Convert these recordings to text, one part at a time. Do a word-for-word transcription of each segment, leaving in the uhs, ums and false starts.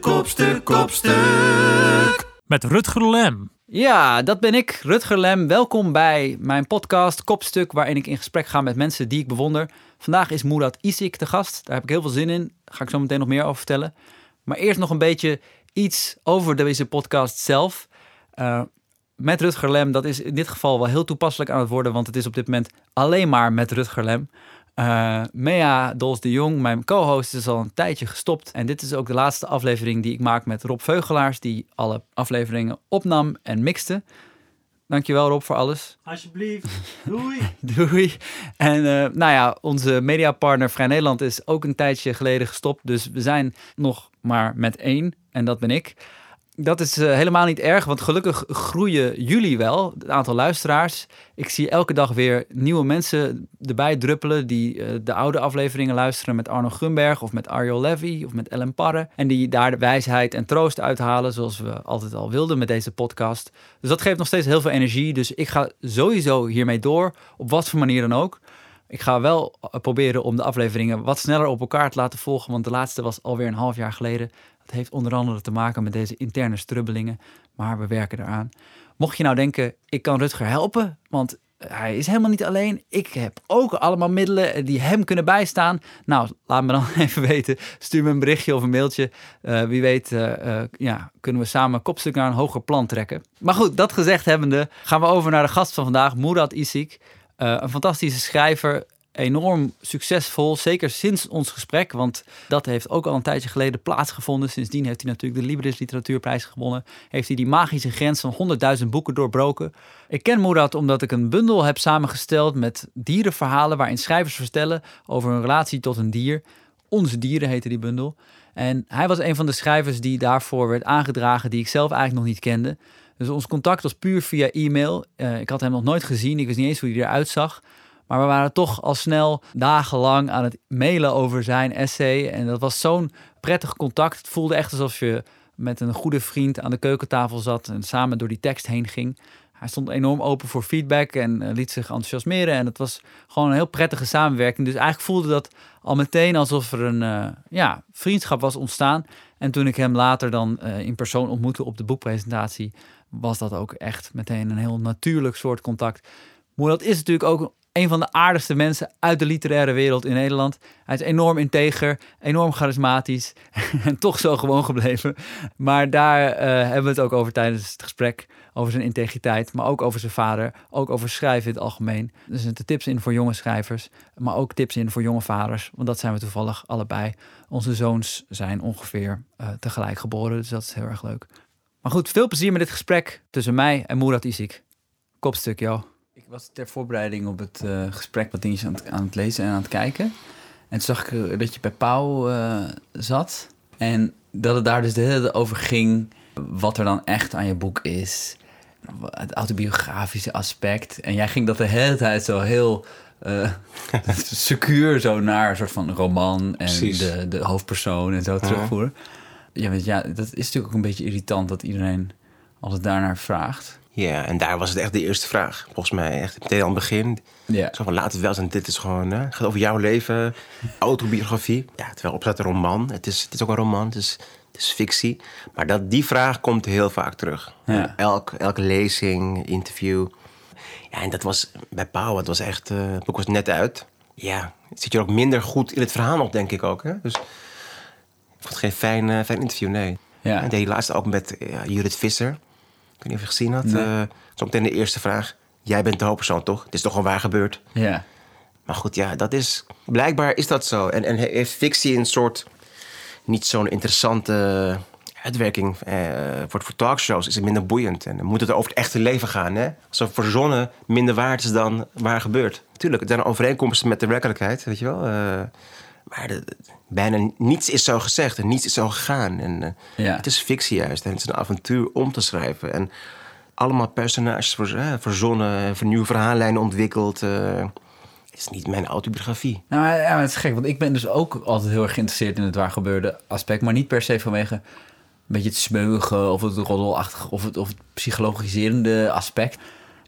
Kopstuk, kopstuk, kopstuk. Met Rutger Lem. Ja, dat ben ik, Rutger Lem. Welkom bij mijn podcast Kopstuk, waarin ik in gesprek ga met mensen die ik bewonder. Vandaag is Murat Isik de gast. Daar heb ik heel veel zin in. Daar ga ik zo meteen nog meer over vertellen. Maar eerst nog een beetje iets over deze podcast zelf. Uh, met Rutger Lem, dat is in dit geval wel heel toepasselijk aan het worden, want het is op dit moment alleen maar met Rutger Lem. Uh, Mia Dols de Jong, mijn co-host, is al een tijdje gestopt. En dit is ook de laatste aflevering die ik maak met Rob Veugelaars, die alle afleveringen opnam en mixte. Dankjewel Rob voor alles. Alsjeblieft. Doei. Doei. En uh, nou ja, onze mediapartner Vrij Nederland is ook een tijdje geleden gestopt. Dus we zijn nog maar met één. En dat ben ik. Dat is uh, helemaal niet erg, want gelukkig groeien jullie wel, het aantal luisteraars. Ik zie elke dag weer nieuwe mensen erbij druppelen die uh, de oude afleveringen luisteren met Arnon Grunberg of met Arjen Levy of met Ellen Parre. En die daar de wijsheid en troost uithalen zoals we altijd al wilden met deze podcast. Dus dat geeft nog steeds heel veel energie. Dus ik ga sowieso hiermee door, op wat voor manier dan ook. Ik ga wel proberen om de afleveringen wat sneller op elkaar te laten volgen, want de laatste was alweer een half jaar geleden. Dat heeft onder andere te maken met deze interne strubbelingen, maar we werken eraan. Mocht je nou denken, ik kan Rutger helpen, want hij is helemaal niet alleen. Ik heb ook allemaal middelen die hem kunnen bijstaan. Nou, laat me dan even weten. Stuur me een berichtje of een mailtje. Uh, wie weet, uh, uh, ja, kunnen we samen kopstuk naar een hoger plan trekken. Maar goed, dat gezegd hebbende, gaan we over naar de gast van vandaag, Murat Isik. Uh, een fantastische schrijver, enorm succesvol, zeker sinds ons gesprek, want dat heeft ook al een tijdje geleden plaatsgevonden. Sindsdien heeft hij natuurlijk de Libris Literatuurprijs gewonnen, heeft hij die magische grens van honderdduizend boeken doorbroken. Ik ken Murat omdat ik een bundel heb samengesteld met dierenverhalen waarin schrijvers vertellen over hun relatie tot een dier. Onze dieren heette die bundel. En hij was een van de schrijvers die daarvoor werd aangedragen, die ik zelf eigenlijk nog niet kende. Dus ons contact was puur via e-mail. Uh, ik had hem nog nooit gezien, ik wist niet eens hoe hij eruit zag. Maar we waren toch al snel dagenlang aan het mailen over zijn essay. En dat was zo'n prettig contact. Het voelde echt alsof je met een goede vriend aan de keukentafel zat en samen door die tekst heen ging. Hij stond enorm open voor feedback en liet zich enthousiasmeren. En het was gewoon een heel prettige samenwerking. Dus eigenlijk voelde dat al meteen alsof er een uh, ja, vriendschap was ontstaan. En toen ik hem later dan uh, in persoon ontmoette op de boekpresentatie, was dat ook echt meteen een heel natuurlijk soort contact. Maar dat is natuurlijk ook een van de aardigste mensen uit de literaire wereld in Nederland. Hij is enorm integer, enorm charismatisch en toch zo gewoon gebleven. Maar daar uh, hebben we het ook over tijdens het gesprek. Over zijn integriteit, maar ook over zijn vader. Ook over schrijven in het algemeen. Er zitten tips in voor jonge schrijvers, maar ook tips in voor jonge vaders. Want dat zijn we toevallig allebei. Onze zoons zijn ongeveer uh, tegelijk geboren, dus dat is heel erg leuk. Maar goed, veel plezier met dit gesprek tussen mij en Murat Isik. Kopstuk, joh. Ik was ter voorbereiding op het uh, gesprek wat dingetjes aan het, aan het lezen en aan het kijken. En toen zag ik dat je bij Pauw uh, zat. En dat het daar dus de hele tijd over ging wat er dan echt aan je boek is. Het autobiografische aspect. En jij ging dat de hele tijd zo heel uh, secuur zo naar een soort van roman. En de, de hoofdpersoon en zo terugvoeren. Ja, weet je, ja, dat is natuurlijk ook een beetje irritant dat iedereen altijd daarnaar vraagt. Ja, en daar was het echt de eerste vraag. Volgens mij echt meteen aan het begin. Ja. Zo van, laat het wel zijn. Dit is gewoon, hè, het gaat over jouw leven, autobiografie. Ja, terwijl op staat een roman. Het is, het is ook een roman, het is, het is fictie. Maar dat, die vraag komt heel vaak terug. Ja. Elk, elke lezing, interview. Ja, en dat was bij Pauw, het was echt, uh, het boek was net uit. Ja, het zit je ook minder goed in het verhaal nog, denk ik ook. Hè? Dus ik vond het geen fijn, uh, fijn interview, nee. Ja. En de laatste ook met uh, Judith Visser. Ik weet niet of je gezien had. Nee. Uh, zometeen de eerste vraag. Jij bent de hoofdpersoon, toch? Het is toch gewoon waar gebeurd? Ja. Maar goed, ja, dat is... Blijkbaar is dat zo. En, en heeft fictie een soort... Niet zo'n interessante uitwerking. Uh, voor, voor talkshows is het minder boeiend. En dan moet het over het echte leven gaan, hè? Alsof verzonnen minder waard is dan waar gebeurt. Tuurlijk, er zijn overeenkomsten met de werkelijkheid, weet je wel. Uh, maar de, bijna niets is zo gezegd en niets is zo gegaan. En, uh, ja. Het is fictie juist. En het is een avontuur om te schrijven. En allemaal personages ver, uh, verzonnen, voor nieuwe verhaallijnen ontwikkeld. Uh, is niet mijn autobiografie. Nou, ja, maar het is gek, want ik ben dus ook altijd heel erg geïnteresseerd in het waar gebeurde aspect. Maar niet per se vanwege een beetje het smeugen of het roddelachtige of het, of het psychologiserende aspect.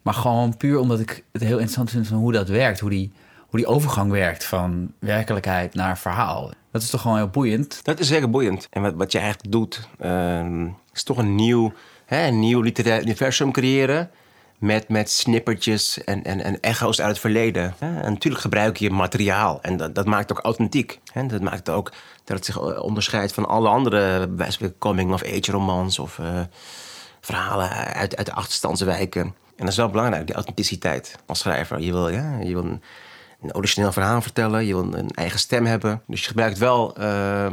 Maar gewoon puur omdat ik het heel interessant vind van hoe dat werkt. Hoe die, hoe die overgang werkt van werkelijkheid naar verhaal. Dat is toch gewoon heel boeiend? Dat is zeker boeiend. En wat, wat je eigenlijk doet, uh, is toch een nieuw, hè, een nieuw literair universum creëren. Met, met snippertjes en, en, en echo's uit het verleden. En natuurlijk gebruik je materiaal. En dat, dat maakt het ook authentiek. En dat maakt ook dat het zich onderscheidt van alle andere coming-of-age romans... of uh, verhalen uit, uit de achterstandswijken. En dat is wel belangrijk, die authenticiteit als schrijver. Je wil, ja, je wil een, een origineel verhaal vertellen. Je wil een eigen stem hebben. Dus je gebruikt wel, uh,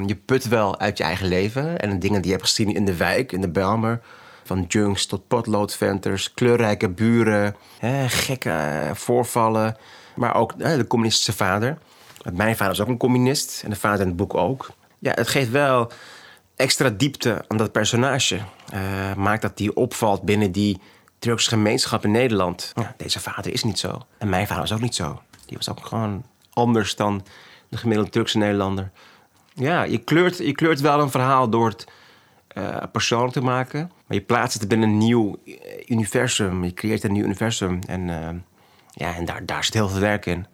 je put wel uit je eigen leven. En de dingen die je hebt gezien in de wijk, in de Bijlmer... Van junks tot potloodventers, kleurrijke buren, hè, gekke voorvallen. Maar ook hè, de communistische vader. Want mijn vader is ook een communist en de vader in het boek ook. Ja, het geeft wel extra diepte aan dat personage. Uh, maakt dat die opvalt binnen die Turkse gemeenschap in Nederland. Ja, deze vader is niet zo. En mijn vader was ook niet zo. Die was ook gewoon anders dan de gemiddelde Turkse Nederlander. Ja, je kleurt, je kleurt wel een verhaal door het... Uh, persoonlijk te maken. Maar je plaatst het binnen een nieuw universum. Je creëert een nieuw universum. En, uh, ja, en daar, daar zit heel veel werk in.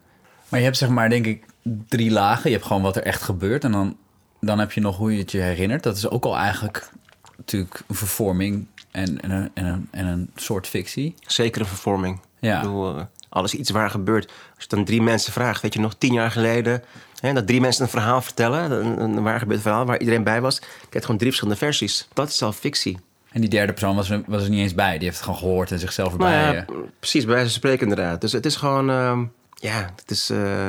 Maar je hebt zeg maar, denk ik, drie lagen. Je hebt gewoon wat er echt gebeurt. En dan, dan heb je nog hoe je het je herinnert. Dat is ook al eigenlijk natuurlijk een vervorming en, en, een, en, een, en een soort fictie. Zeker een vervorming. Ja. Ik bedoel, uh, alles iets waar gebeurt. Als je dan drie mensen vraagt, weet je nog, tien jaar geleden... He, dat drie mensen een verhaal vertellen, een, een waar gebeurd verhaal... waar iedereen bij was, krijg je gewoon drie verschillende versies. Dat is al fictie. En die derde persoon was er, was er niet eens bij. Die heeft het gewoon gehoord en zichzelf erbij... Nou ja, uh... precies, bij wijze van spreken inderdaad. Dus het is gewoon... Uh, ja, het is uh,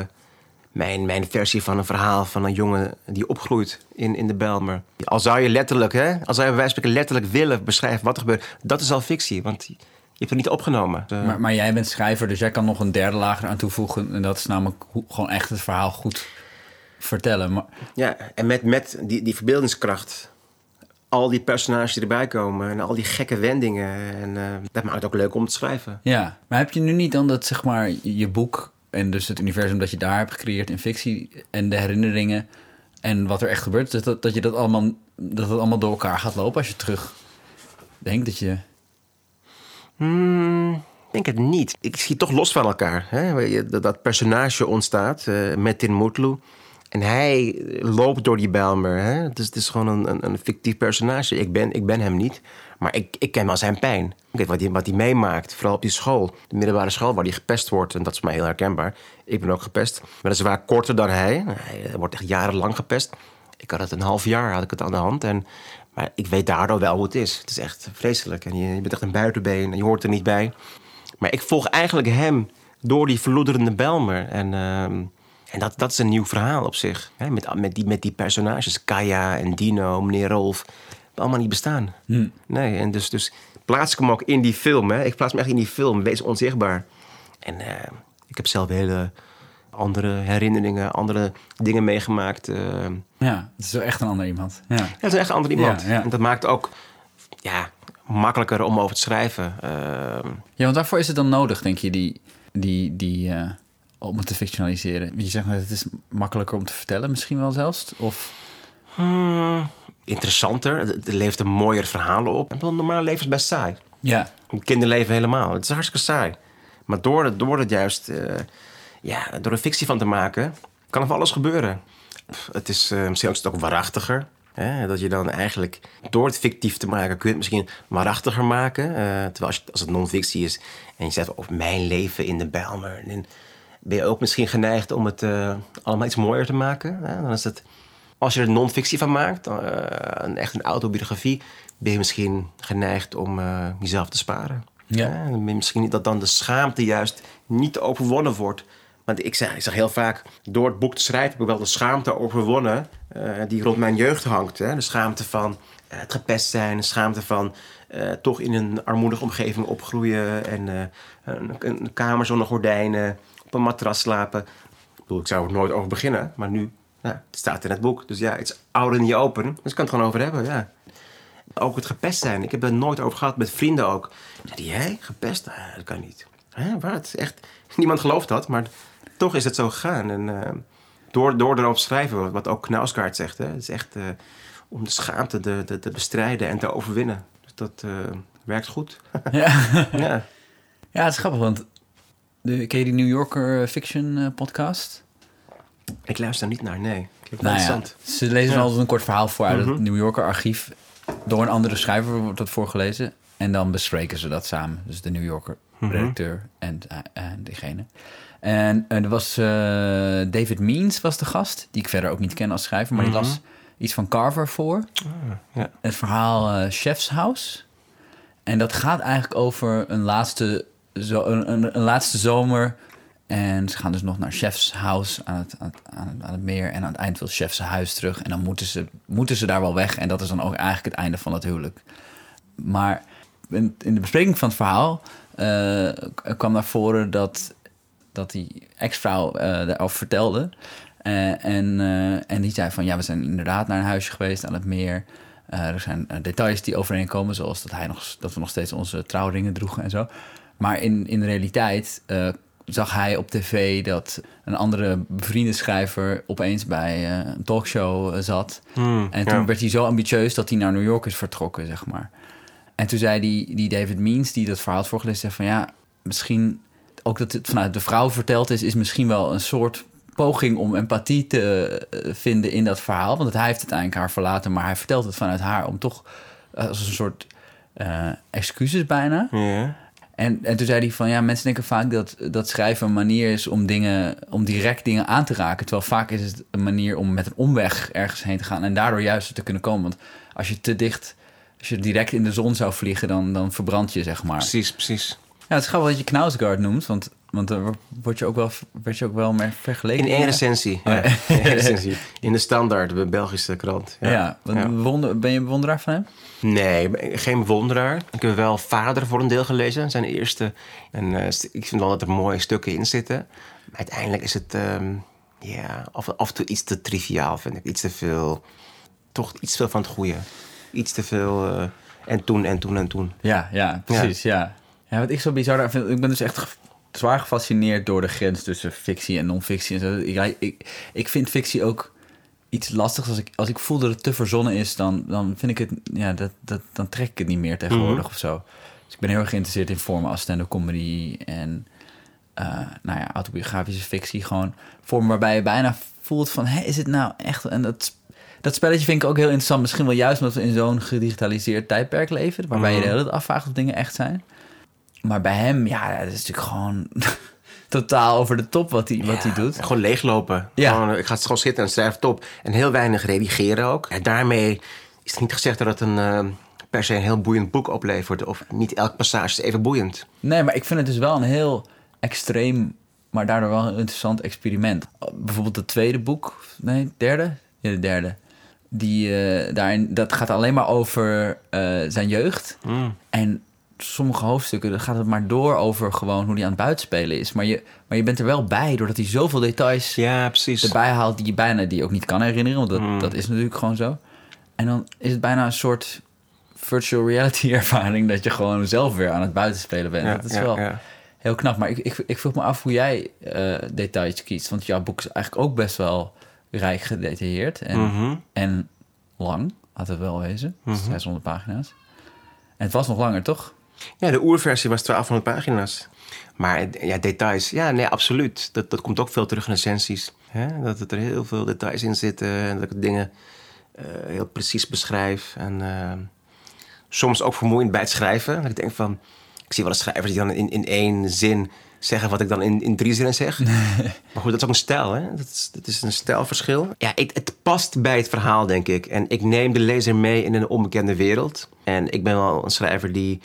mijn, mijn versie van een verhaal van een jongen... die opgroeit in, in de Bijlmer. Al zou je letterlijk, hè, al zou je bij wijze van spreken letterlijk willen beschrijven wat er gebeurt... dat is al fictie, want... Je hebt het niet opgenomen. Maar, maar jij bent schrijver, dus jij kan nog een derde laag eraan toevoegen. En dat is namelijk ho- gewoon echt het verhaal goed vertellen. Maar... Ja, en met, met die, die verbeeldingskracht. Al die personages die erbij komen en al die gekke wendingen. En uh, dat maakt het ook leuk om te schrijven. Ja, maar heb je nu niet dan dat zeg maar je boek... en dus het universum dat je daar hebt gecreëerd in fictie... en de herinneringen en wat er echt gebeurt... dat dat, dat je dat allemaal, dat dat allemaal door elkaar gaat lopen als je terug denkt dat je... Hmm, ik denk het niet. Ik zie het toch los van elkaar. Hè? Dat, dat personage ontstaat, uh, Metin Mutlu. En hij loopt door die Bijlmer. Hè? Het, is, het is gewoon een, een, een fictief personage. Ik ben, ik ben hem niet, maar ik, ik ken wel zijn pijn. Ik weet wat hij, wat hij meemaakt, vooral op die school. De middelbare school waar hij gepest wordt. En dat is mij heel herkenbaar. Ik ben ook gepest. Weliswaar korter dan hij. Hij wordt echt jarenlang gepest. Ik had het een half jaar had ik het aan de hand. En... Maar ik weet daardoor wel hoe het is. Het is echt vreselijk. En je, je bent echt een buitenbeen en je hoort er niet bij. Maar ik volg eigenlijk hem door die verloederende Bijlmer. En, uh, en dat, dat is een nieuw verhaal op zich. Hè? Met, met, die, met die personages, Kaya en Dino, meneer Rolf. Allemaal niet bestaan. Hmm. Nee, en dus, dus plaats ik hem ook in die film. Hè? Ik plaats hem echt in die film. Wees onzichtbaar. En uh, ik heb zelf hele... andere herinneringen, andere dingen meegemaakt. Uh... Ja, het is wel echt een ander iemand. Ja, ja het is echt een ander iemand. Ja, ja. En dat maakt ook ja, makkelijker om over te schrijven. Uh... Ja, want waarvoor is het dan nodig, denk je, die, die, die, uh, om het te fictionaliseren? Je zegt, het is makkelijker om te vertellen, misschien wel zelfs? Of... Hmm, interessanter, het levert een mooier verhalen op. Het normale leven is best saai. Ja. Kinderleven helemaal, het is hartstikke saai. Maar door het, door het juist... Uh, Ja, door er fictie van te maken, kan er van alles gebeuren. Het is uh, misschien ook waarachtiger. Hè? Dat je dan eigenlijk door het fictief te maken... kun je het misschien waarachtiger maken. Uh, terwijl als, je, als het non-fictie is en je zegt... over mijn leven in de Bijlmer... dan ben je ook misschien geneigd om het uh, allemaal iets mooier te maken. Uh, dan is het, als je er non-fictie van maakt, uh, een, echt een autobiografie... ben je misschien geneigd om uh, jezelf te sparen. Ja. Uh, dan ben je misschien niet dat dan de schaamte juist niet overwonnen wordt... Want ik zeg, ik zeg heel vaak, door het boek te schrijven... heb ik wel de schaamte overwonnen uh, die rond mijn jeugd hangt. Hè? De schaamte van uh, het gepest zijn. De schaamte van uh, toch in een armoedige omgeving opgroeien. En uh, een, een kamer zonder gordijnen. Op een matras slapen. Ik bedoel, ik zou er nooit over beginnen. Maar nu, ja, het staat in het boek. Dus ja, het is ouder in je open. Dus ik kan het gewoon over hebben, ja. Ook het gepest zijn. Ik heb er nooit over gehad, met vrienden ook. Zei jij, gepest? Ah, dat kan niet. Hè, wat? Echt, niemand gelooft dat, maar... Toch is het zo gegaan. En, uh, door, door erop te schrijven, wat ook Knausgaard zegt. Hè, het is echt uh, om de schaamte te, te bestrijden en te overwinnen. Dus dat uh, werkt goed. Ja. ja. ja, het is grappig, want de, ken je die New Yorker uh, fiction uh, podcast? Ik luister niet naar, nee. Klinkt nou interessant. Ja, ze lezen ja. altijd een kort verhaal voor uit mm-hmm. het New Yorker archief. Door een andere schrijver wordt dat voorgelezen. En dan bespreken ze dat samen. Dus de New Yorker mm-hmm. redacteur en uh, uh, degene. En uh, er was uh, David Means was de gast. Die ik verder ook niet ken als schrijver. Maar mm-hmm. die las iets van Carver voor. Ah, ja. Het verhaal uh, Chef's House. En dat gaat eigenlijk over een laatste, zo, een, een, een laatste zomer. En ze gaan dus nog naar Chef's House aan het, aan, het, aan, het, aan het meer. En aan het eind wil Chef's Huis terug. En dan moeten ze, moeten ze daar wel weg. En dat is dan ook eigenlijk het einde van het huwelijk. Maar in, in de bespreking van het verhaal uh, kwam naar voren dat, dat die ex-vrouw uh, daarover vertelde. Uh, en, uh, en die zei van ja, we zijn inderdaad naar een huisje geweest aan het meer. Uh, er zijn uh, details die overeenkomen, zoals dat, hij nog, dat we nog steeds onze trouwringen droegen en zo. Maar in, in de realiteit uh, zag hij op tv dat een andere vriendenschrijver opeens bij uh, een talkshow uh, zat. Mm, en toen ja. werd hij zo ambitieus dat hij naar New York is vertrokken, zeg maar. En toen zei die, die David Means, die dat verhaal had voorgelezen, zei van ja, misschien ook dat het vanuit de vrouw verteld is, is misschien wel een soort poging om empathie te uh, vinden in dat verhaal. Want hij heeft uiteindelijk haar verlaten, maar hij vertelt het vanuit haar om toch uh, als een soort uh, excuses bijna. Yeah. En, en toen zei hij van ja, mensen denken vaak dat, dat schrijven een manier is om dingen, om direct dingen aan te raken. Terwijl vaak is het een manier om met een omweg ergens heen te gaan en daardoor juist te kunnen komen. Want als je te dicht, als je direct in de zon zou vliegen, dan, dan verbrand je, zeg maar. Precies, precies. Ja, het is grappig dat je Knausgaard noemt, want, want daar word je ook wel, word je ook wel mee vergeleken. In één recensie, ja. Ja, in één recensie. In de Standaard, de Belgische krant. Ja, ja, ja. Bewonder, ben je een bewonderaar van hem? Nee, geen bewonderaar. Ik heb wel Vader voor een deel gelezen, zijn eerste. En uh, ik vind wel dat er mooie stukken in zitten. Maar uiteindelijk is het um, yeah, af, af en toe iets te triviaal, vind ik. Iets te veel, toch iets te veel van het goede. Iets te veel uh, en toen, en toen, en toen. Ja, ja, precies, ja. ja. Ja, wat ik zo bizar vind, ik ben dus echt ge- zwaar gefascineerd door de grens tussen fictie en non-fictie. En ik, ik, ik vind fictie ook iets lastigs. Als ik, als ik voel dat het te verzonnen is, dan, dan vind ik het, ja, dat, dat, dan trek ik het niet meer tegenwoordig mm-hmm. of zo. Dus ik ben heel erg geïnteresseerd in vormen als stand-up comedy en uh, nou ja, autobiografische fictie. Gewoon vormen waarbij je bijna voelt van, hé, is het nou echt? En dat, dat spelletje vind ik ook heel interessant. Misschien wel juist omdat we in zo'n gedigitaliseerd tijdperk leven, waarbij mm-hmm. je de hele tijd afvraagt of dingen echt zijn. Maar bij hem, ja, dat is natuurlijk gewoon totaal over de top wat hij, ja, wat hij doet. Gewoon leeglopen. Ja. Gewoon, ik ga het gewoon zitten en schrijf het op. En heel weinig redigeren ook. En daarmee is het niet gezegd dat het een, uh, per se een heel boeiend boek oplevert. Of niet elk passage is even boeiend. Nee, maar ik vind het dus wel een heel extreem, maar daardoor wel een interessant experiment. Bijvoorbeeld het tweede boek. Nee, derde? Ja, de derde. Die, uh, daarin, dat gaat alleen maar over uh, zijn jeugd. Mm. En sommige hoofdstukken, dan gaat het maar door over gewoon hoe die aan het buitenspelen is. Maar je, maar je bent er wel bij, doordat hij zoveel details ja, erbij haalt die je bijna die je ook niet kan herinneren. Want dat, mm. dat is natuurlijk gewoon zo. En dan is het bijna een soort virtual reality ervaring dat je gewoon zelf weer aan het buitenspelen bent. Ja, dat is ja, wel ja. heel knap. Maar ik, ik, ik vroeg me af hoe jij uh, details kiest. Want jouw boek is eigenlijk ook best wel rijk gedetailleerd. En, mm-hmm. en lang, had het wel wezen. Mm-hmm. zeshonderd pagina's. En het was nog langer, toch? Ja, de oerversie was twaalfhonderd pagina's. Maar ja, details, ja, nee, absoluut. Dat, dat komt ook veel terug in recensies. Hè? Dat, dat er heel veel details in zitten. En dat ik dingen uh, heel precies beschrijf. En uh, soms ook vermoeiend bij het schrijven. Dat ik denk van, ik zie wel eens schrijvers die dan in, in één zin zeggen wat ik dan in, in drie zinnen zeg. Nee. Maar goed, dat is ook een stijl, hè? Dat is, dat is een stijlverschil. Ja, ik, het past bij het verhaal, denk ik. En ik neem de lezer mee in een onbekende wereld. En ik ben wel een schrijver die,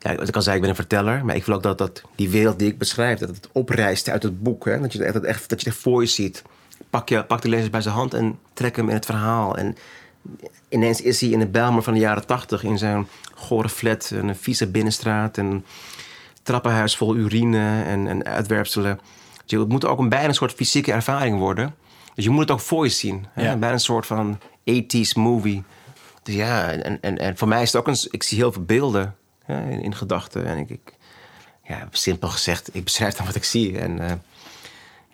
ja, wat ik al zei, ik ben een verteller. Maar ik wil ook dat, dat die wereld die ik beschrijf, dat het oprijst uit het boek. Hè? Dat je het echt, echt voor je ziet. Pak, je, pak de lezer bij zijn hand en trek hem in het verhaal. En ineens is hij in de Bijlmer van de jaren tachtig. In zijn gore flat, een vieze binnenstraat. Een trappenhuis vol urine en, en uitwerpselen. Dus het moet ook een, bijna een soort fysieke ervaring worden. Dus je moet het ook voor je zien. Hè? Ja. Bijna een soort van tachtiger jaren movie. Dus ja, en, en, en voor mij is het ook een, ik zie heel veel beelden. Ja, in, in gedachten. En ik, ik, ja, simpel gezegd, ik beschrijf dan wat ik zie. En uh,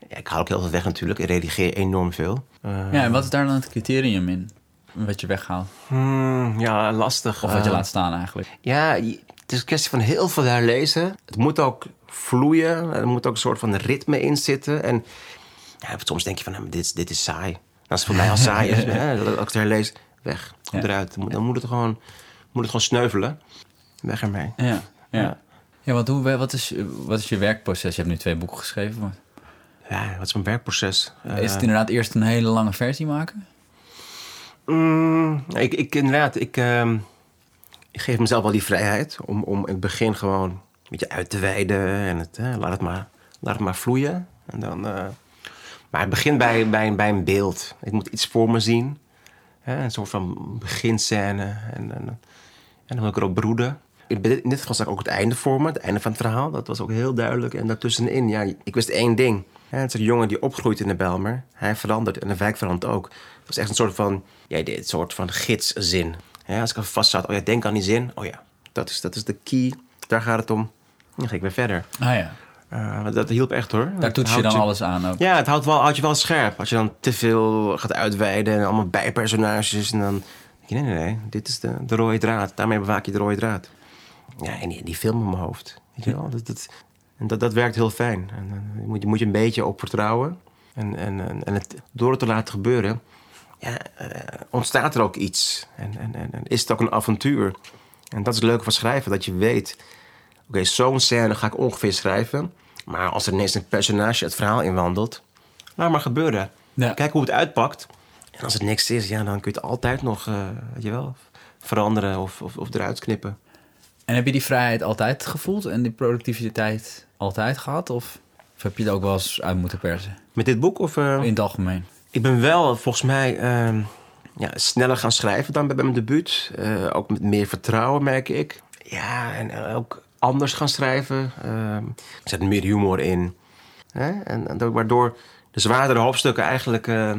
ja, ik haal ook heel veel weg natuurlijk. Ik redigeer enorm veel. Uh, ja, en wat is daar dan het criterium in? Wat je weghaalt? Hmm, ja, lastig. Of wat je uh, laat staan eigenlijk. Ja, het is een kwestie van heel veel herlezen. Het moet ook vloeien. Er moet ook een soort van ritme in zitten. En ja, soms denk je van, nou, dit, dit is saai. Dat is voor mij al saai. Is, hè, dat ik het herlees, weg, ja. eruit. Dan, dan moet, het gewoon, moet het gewoon sneuvelen. Weg ermee. Ja, ja. ja want hoe, wat, is, wat is je werkproces? Je hebt nu twee boeken geschreven. Maar... Ja, wat is mijn werkproces? Uh, is het inderdaad eerst een hele lange versie maken? Mm, ik, ik inderdaad, ik, uh, ik geef mezelf wel die vrijheid om, om het begin gewoon een beetje uit te wijden en het, uh, laat, het maar, laat het maar vloeien. En dan, uh, maar het begint bij, bij, bij een beeld. Ik moet iets voor me zien, uh, een soort van beginscène en, en, en dan wil ik erop broeden. In dit geval zag ik ook het einde voor me, het einde van het verhaal. Dat was ook heel duidelijk. En daartussenin, ja, ik wist één ding. Ja, het is een jongen die opgroeit in de Bijlmer. Hij verandert en de wijk verandert ook. Het was echt een soort van, ja, dit soort van gidszin. Ja, als ik al vast zat, oh ja, denk aan die zin. Oh ja, dat is, dat is de key. Daar gaat het om. Dan ga ik weer verder. Ah ja. Uh, dat hielp echt hoor. Daar toets je dan je... alles aan ook. Ja, het houdt, wel, houdt je wel scherp. Als je dan te veel gaat uitweiden en allemaal bijpersonages. En dan denk je, nee, nee, nee. Dit is de, de rode draad. Daarmee bewaak je de rode draad. Ja, en die, die film in mijn hoofd. Weet je wel? Dat, dat, dat, dat werkt heel fijn. En, en, moet, je moet je een beetje op vertrouwen. En, en, en het, door het te laten gebeuren, ja, uh, ontstaat er ook iets. En, en, en is het ook een avontuur. En dat is het leuke van schrijven, dat je weet... Oké, okay, zo'n scène ga ik ongeveer schrijven. Maar als er ineens een personage het verhaal inwandelt... Laat maar gebeuren. Ja. Kijk hoe het uitpakt. En als het niks is, ja, dan kun je het altijd nog uh, weet je wel, veranderen of, of, of eruit knippen. En heb je die vrijheid altijd gevoeld en die productiviteit altijd gehad? Of, of heb je het ook wel eens uit moeten persen? Met dit boek of... Uh, in het algemeen. Ik ben wel volgens mij uh, ja, sneller gaan schrijven dan bij mijn debuut. Uh, ook met meer vertrouwen, merk ik. Ja, en uh, ook anders gaan schrijven. Uh, ik zet meer humor in. Hè? En, en waardoor de zwaardere hoofdstukken eigenlijk uh,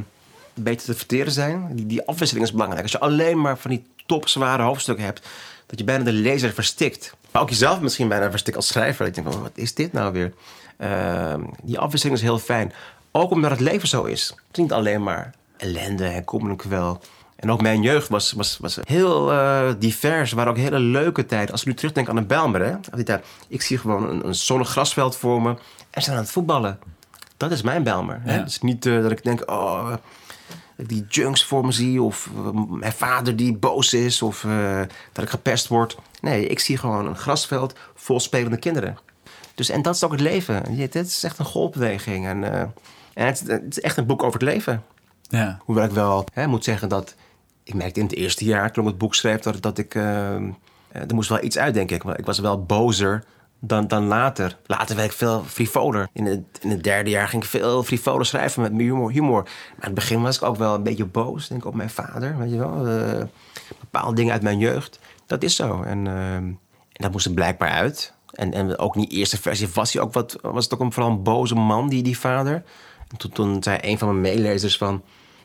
beter te verteren zijn. Die, die afwisseling is belangrijk. Als je alleen maar van die topzware hoofdstukken hebt... dat je bijna de lezer verstikt. Maar ook jezelf misschien bijna verstikt als schrijver. Dat je denkt, wat is dit nou weer? Uh, die afwisseling is heel fijn. Ook omdat het leven zo is. Het is niet alleen maar ellende en kom en kwel. En ook mijn jeugd was, was, was heel uh, divers. Er waren ook hele leuke tijden. Als ik nu terugdenk aan de Bijlmer, hè, die tijd, ik zie gewoon een, een zonnig grasveld voor me. En ze aan het voetballen. Dat is mijn Bijlmer. Het is ja. dus niet uh, dat ik denk... Oh, dat ik die junks voor me zie, of mijn vader die boos is, of uh, dat ik gepest word. Nee, ik zie gewoon een grasveld vol spelende kinderen. Dus, en dat is ook het leven. Dit is echt een golfbeweging. En, uh, en het, het is echt een boek over het leven. Ja. Hoewel ik wel hè, moet zeggen dat... Ik merkte in het eerste jaar, toen ik het boek schreef, dat, dat ik... Uh, er moest wel iets uit, denk ik. Ik was wel bozer dan, dan later. Later werd ik veel frivoler. In het, in het derde jaar ging ik veel frivoler schrijven met humor, humor. Maar in het begin was ik ook wel een beetje boos, denk ik, op mijn vader. Weet je wel? Uh, bepaalde dingen uit mijn jeugd. Dat is zo. En, uh, en dat moest er blijkbaar uit. En, en ook in die eerste versie was hij ook wat... Was het ook een, vooral een boze man, die, die vader. En toen, toen zei een van mijn meelezers van...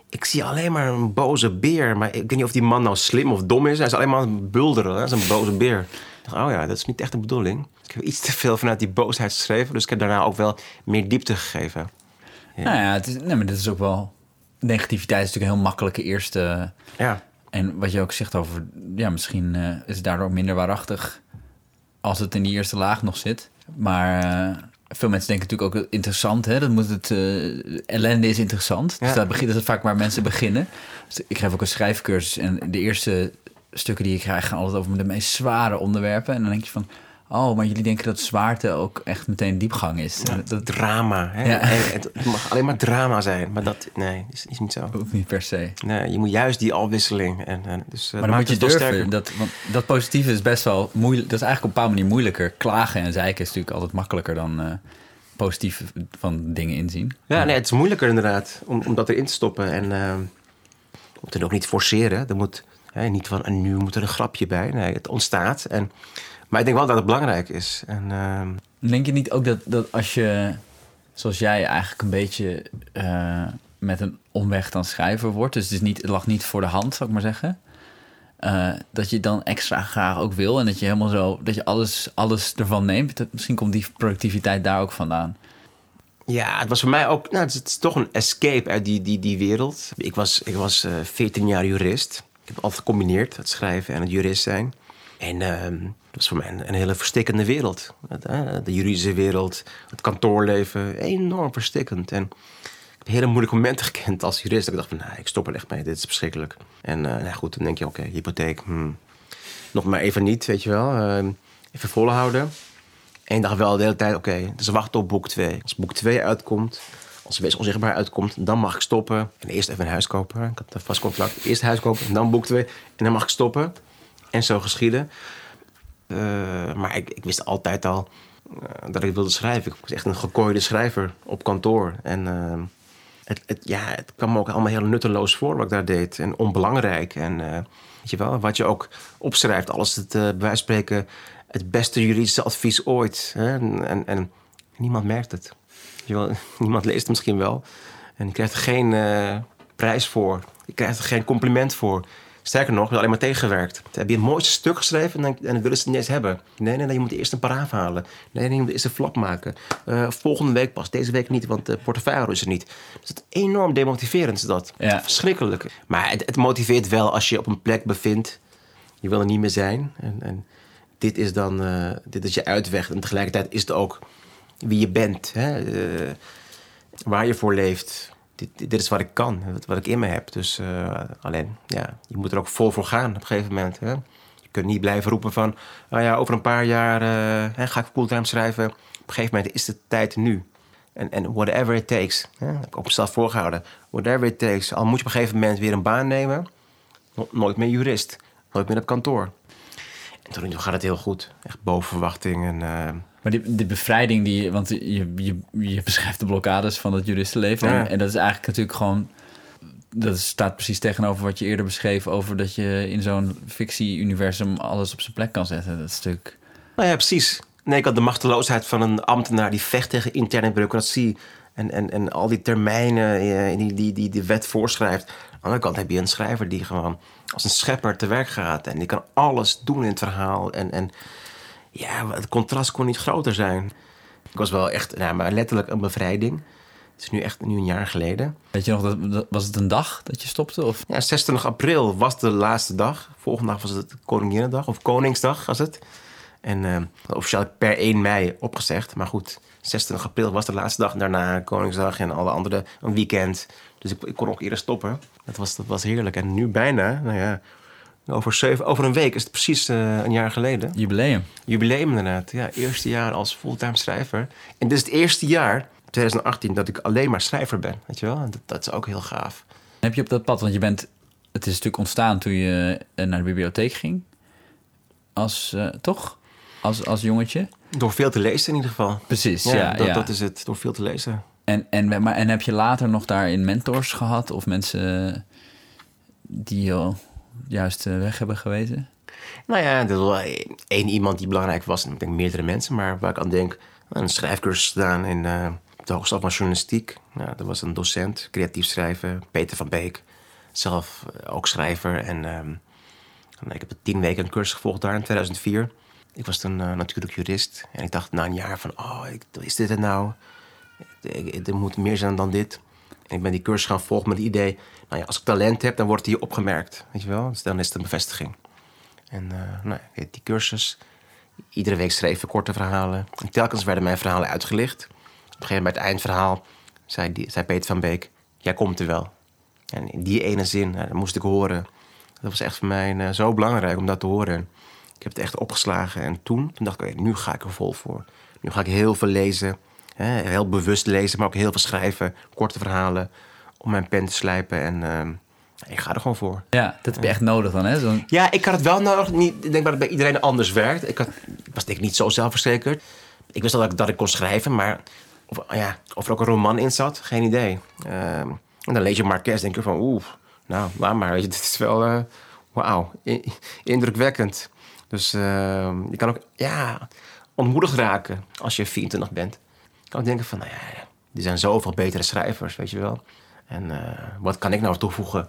Ik zie alleen maar een boze beer. Maar ik weet niet of die man nou slim of dom is. Hij is alleen maar een bulderen. Hij is een boze beer. Ik dacht, oh ja, dat is niet echt de bedoeling. Ik heb iets te veel vanuit die boosheid geschreven. Dus ik heb daarna ook wel meer diepte gegeven. Ja. Nou ja, het is, nee, maar dit is ook wel... Negativiteit is natuurlijk een heel makkelijke eerste... Ja. En wat je ook zegt over... Ja, misschien uh, is het daardoor minder waarachtig... als het in die eerste laag nog zit. Maar... Uh, Veel mensen denken natuurlijk ook interessant, hè? Dat moet het, uh, ellende is interessant. Ja. Dus dat, begint, dat is vaak waar mensen beginnen. Dus ik geef ook een schrijfcursus en de eerste stukken die ik krijg... gaan altijd over de meest zware onderwerpen. En dan denk je van, oh, maar jullie denken dat zwaarte ook echt meteen diepgang is. Ja, dat, drama, hè? Ja. Het mag alleen maar drama zijn, maar dat nee, is, is niet zo. Ook niet per se. Nee, je moet juist die afwisseling. En, en, dus, maar dan moet je durven. Dat, want dat positieve is best wel moeilijk. Dat is eigenlijk op een bepaalde manier moeilijker. Klagen en zeiken is natuurlijk altijd makkelijker dan uh, positief van dingen inzien. Ja, nee, het is moeilijker inderdaad om, om dat erin te stoppen. En uh, om het ook niet forceren. Er moet hè, niet van, en nu moet er een grapje bij. Nee, het ontstaat en... Maar ik denk wel dat het belangrijk is. En, uh... Denk je niet ook dat, dat als je, zoals jij, eigenlijk een beetje uh, met een omweg dan schrijver wordt... dus het, is niet, het lag niet voor de hand, zou ik maar zeggen... Uh, dat je dan extra graag ook wil en dat je helemaal zo... dat je alles, alles ervan neemt. Dat, misschien komt die productiviteit daar ook vandaan. Ja, het was voor mij ook... Nou, het, is, het is toch een escape uit die, die, die wereld. Ik was, ik was uh, veertien jaar jurist. Ik heb altijd gecombineerd, het schrijven en het jurist zijn... En uh, dat was voor mij een, een hele verstikkende wereld. Het, uh, de juridische wereld, het kantoorleven, enorm verstikkend. En ik heb hele moeilijke momenten gekend als jurist. Ik dacht van, nou, ik stop er echt mee, dit is verschrikkelijk. En uh, nou goed, dan denk je, oké, okay, hypotheek, hmm. nog maar even niet, weet je wel. Uh, even volhouden. En ik dacht wel de hele tijd, oké, okay, dus wachten op boek twee. Als boek twee uitkomt, als Wees Onzichtbaar uitkomt, dan mag ik stoppen. En eerst even een huis kopen. Ik had een vast contract. Eerst huis kopen, en dan boek twee. En dan mag ik stoppen. En zo geschieden. Uh, maar ik, ik wist altijd al uh, dat ik wilde schrijven. Ik was echt een gekooide schrijver op kantoor. En uh, het, het, ja, het kwam me ook allemaal heel nutteloos voor wat ik daar deed. En onbelangrijk. En uh, weet je wel, wat je ook opschrijft. Alles het uh, bij wijze van spreken het beste juridische advies ooit. Hè? En, en, en niemand merkt het. Wel, niemand leest het misschien wel. En je krijgt er geen uh, prijs voor. Je krijgt er geen compliment voor. Sterker nog, je hebt alleen maar tegengewerkt. Heb je het mooiste stuk geschreven en dan willen ze het niet eens hebben. Nee, nee, nee, je moet eerst een paraaf halen. Nee, nee, je moet eerst een flap maken. Uh, volgende week pas, deze week niet, want de portefeuille is er niet. Dus het is enorm demotiverend is dat. Ja. Verschrikkelijk. Maar het, het motiveert wel als je op een plek bevindt. Je wil er niet meer zijn. En, en dit is dan uh, dit is je uitweg. En tegelijkertijd is het ook wie je bent. Hè? Uh, waar je voor leeft. Dit, dit is wat ik kan, wat ik in me heb. Dus uh, alleen, ja, je moet er ook vol voor gaan op een gegeven moment. Hè? Je kunt niet blijven roepen van, oh ja, over een paar jaar uh, hè, ga ik fulltime schrijven. Op een gegeven moment is de tijd nu. En, en whatever it takes, hè? Dat heb ik ook mezelf voorgehouden. Whatever it takes, al moet je op een gegeven moment weer een baan nemen. No- nooit meer jurist, nooit meer op kantoor. En toen gaat het heel goed, echt boven verwachting en... Uh, Maar die, die bevrijding, die, want je, je, je beschrijft de blokkades van het juristenleven. Ja. En dat is eigenlijk natuurlijk gewoon... Dat staat precies tegenover wat je eerder beschreef... over dat je in zo'n fictie-universum alles op zijn plek kan zetten. Dat stuk. Nou ja, precies. Nee, ik had de machteloosheid van een ambtenaar... die vecht tegen interne bureaucratie... en, en, en al die termijnen ja, die, die, die de wet voorschrijft. Aan de andere kant heb je een schrijver die gewoon als een schepper te werk gaat... en die kan alles doen in het verhaal en... en ja, het contrast kon niet groter zijn. Ik was wel echt, nou, maar letterlijk een bevrijding. Het is nu echt nu een jaar geleden. Weet je nog, dat, dat, was het een dag dat je stopte? Of? Ja, zesentwintig april was de laatste dag. Volgende dag was het Koninginnedag, of Koningsdag was het. En uh, officieel per één mei opgezegd. Maar goed, zesentwintig april was de laatste dag. En daarna Koningsdag en alle andere, een weekend. Dus ik, ik kon ook eerder stoppen. Dat was, dat was heerlijk. En nu bijna, nou ja... Over, zeven, over een week is het precies uh, een jaar geleden. Jubileum. Jubileum inderdaad. Ja, eerste jaar als fulltime schrijver. En dit is het eerste jaar, twintig achttien, dat ik alleen maar schrijver ben. Weet je wel? Dat, dat is ook heel gaaf. Heb je op dat pad, want je bent... Het is natuurlijk ontstaan toen je naar de bibliotheek ging. Als, uh, toch? Als, als jongetje. Door veel te lezen in ieder geval. Precies, ja. ja, dat, ja. dat is het, door veel te lezen. En, en, maar, en heb je later nog daarin mentors gehad? Of mensen die... al juist weg hebben gewezen? Nou ja, er was één iemand die belangrijk was. Ik denk meerdere mensen, maar waar ik aan denk... een schrijfcursus gedaan in uh, de Hogeschool van Journalistiek. Ja, dat was een docent, creatief schrijven. Peter van Beek, zelf ook schrijver. En um, ik heb tien weken een cursus gevolgd daar in tweeduizend vier. Ik was toen uh, natuurlijk jurist. En ik dacht na een jaar van, oh, is dit het nou? Er moet meer zijn dan dit. En ik ben die cursus gaan volgen met het idee... Nou ja, als ik talent heb, dan wordt het hier opgemerkt. Weet je wel? Dus dan is het een bevestiging. En uh, nou, die cursus... Iedere week schreef ik korte verhalen. En telkens werden mijn verhalen uitgelicht. Op een gegeven moment bij het eindverhaal... Zei, die, zei Peter van Beek... Jij komt er wel. En in die ene zin, nou, dat moest ik horen. Dat was echt voor mij uh, zo belangrijk om dat te horen. Ik heb het echt opgeslagen. En toen, toen dacht ik, okay, nu ga ik er vol voor. Nu ga ik heel veel lezen... Heel bewust lezen, maar ook heel veel schrijven. Korte verhalen om mijn pen te slijpen. En uh, ik ga er gewoon voor. Ja, dat heb je echt nodig dan, hè? Zo'n... Ja, ik had het wel nodig. Niet, ik denk dat het bij iedereen anders werkt. Ik, had, ik was denk ik niet zo zelfverzekerd. Ik wist al dat ik, dat ik kon schrijven, maar of, ja, of er ook een roman in zat, geen idee. Uh, en dan lees je Marquez, denk je van oeh, nou, laat maar. Weet je, dit is wel, uh, wauw, in, indrukwekkend. Dus uh, je kan ook, ja, ontmoedigd raken als je vierentwintig bent. Ik kan denken van, nou ja, er zijn zoveel betere schrijvers, weet je wel. En uh, wat kan ik nou toevoegen?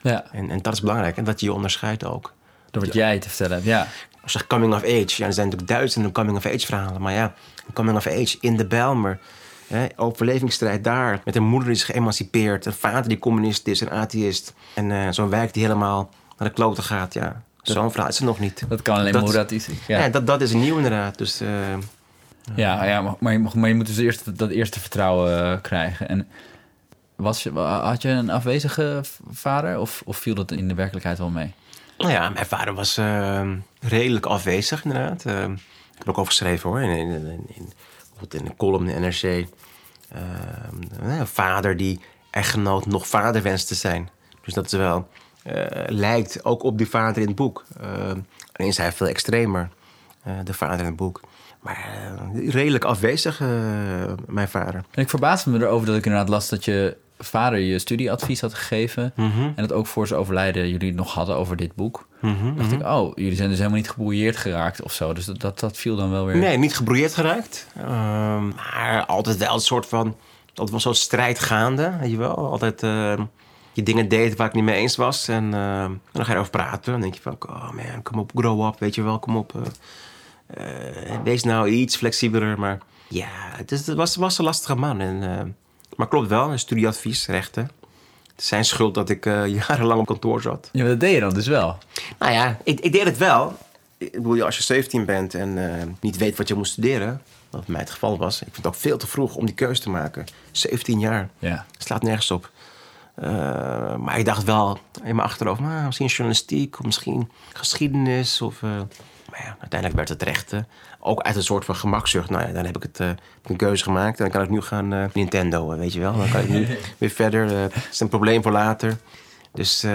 Ja. En, en dat is belangrijk. En dat je je onderscheidt ook. Door wat jij te vertellen hebt, ja. Als je coming of age. Ja, er zijn natuurlijk duizenden coming of age verhalen. Maar ja, coming of age in de Bijlmer. Hè, overlevingsstrijd daar. Met een moeder die is geëmancipeerd. Een vader die communist is, een atheïst. En uh, zo'n wijk die helemaal naar de kloten gaat, ja. Zo'n verhaal is er nog niet. Dat kan alleen dat, Murat Isik. Ja, ja dat, dat is nieuw inderdaad. Dus, uh, ja, ja maar, maar, je, maar je moet dus eerst dat eerste vertrouwen krijgen. En was je, had je een afwezige vader of, of viel dat in de werkelijkheid wel mee? Nou ja, mijn vader was uh, redelijk afwezig inderdaad. Uh, ik heb ook al geschreven hoor, in, in, in, in, in de column in de N R C. Uh, een vader die echtgenoot nog vader wenst te zijn. Dus dat is wel... Uh, lijkt ook op die vader in het boek. Uh, alleen is hij veel extremer, uh, de vader in het boek. Maar uh, redelijk afwezig, uh, mijn vader. En ik verbaasde me erover dat ik inderdaad las dat je vader je studieadvies had gegeven. Mm-hmm. En dat ook voor zijn overlijden jullie het nog hadden over dit boek. Mm-hmm. Dacht ik, oh, jullie zijn dus helemaal niet gebrouilleerd geraakt of zo. Dus dat, dat, dat viel dan wel weer... Nee, niet gebrouilleerd geraakt. Uh, maar altijd wel een soort van... Dat was zo'n strijd gaande, weet je wel. Altijd... Uh, je dingen deed waar ik niet mee eens was. En uh, dan ga je erover praten. Dan denk je van, oh man, kom op, grow up, weet je wel, kom op. Uh, uh, wees nou iets flexibeler. Maar ja, het, is, het was, was een lastige man. En, uh, maar klopt wel, een studieadvies, rechten. Het is zijn schuld dat ik uh, jarenlang op kantoor zat. Ja, maar dat deed je dan dus wel? Nou ja, ik, ik deed het wel. Ik bedoel, als je zeventien bent en uh, niet weet wat je moet studeren... wat bij mij het geval was. Ik vind het ook veel te vroeg om die keuze te maken. zeventien jaar, ja. Slaat nergens op. Uh, maar ik dacht wel in mijn achterhoofd, maar misschien journalistiek of misschien geschiedenis. Of, uh, maar ja, uiteindelijk werd het rechten. Ook uit een soort van gemakzucht. Nou ja, dan heb ik het, uh, een keuze gemaakt en dan kan ik nu gaan uh, Nintendo, weet je wel. Dan kan ik nu weer verder. Het uh, is een probleem voor later. Dus uh,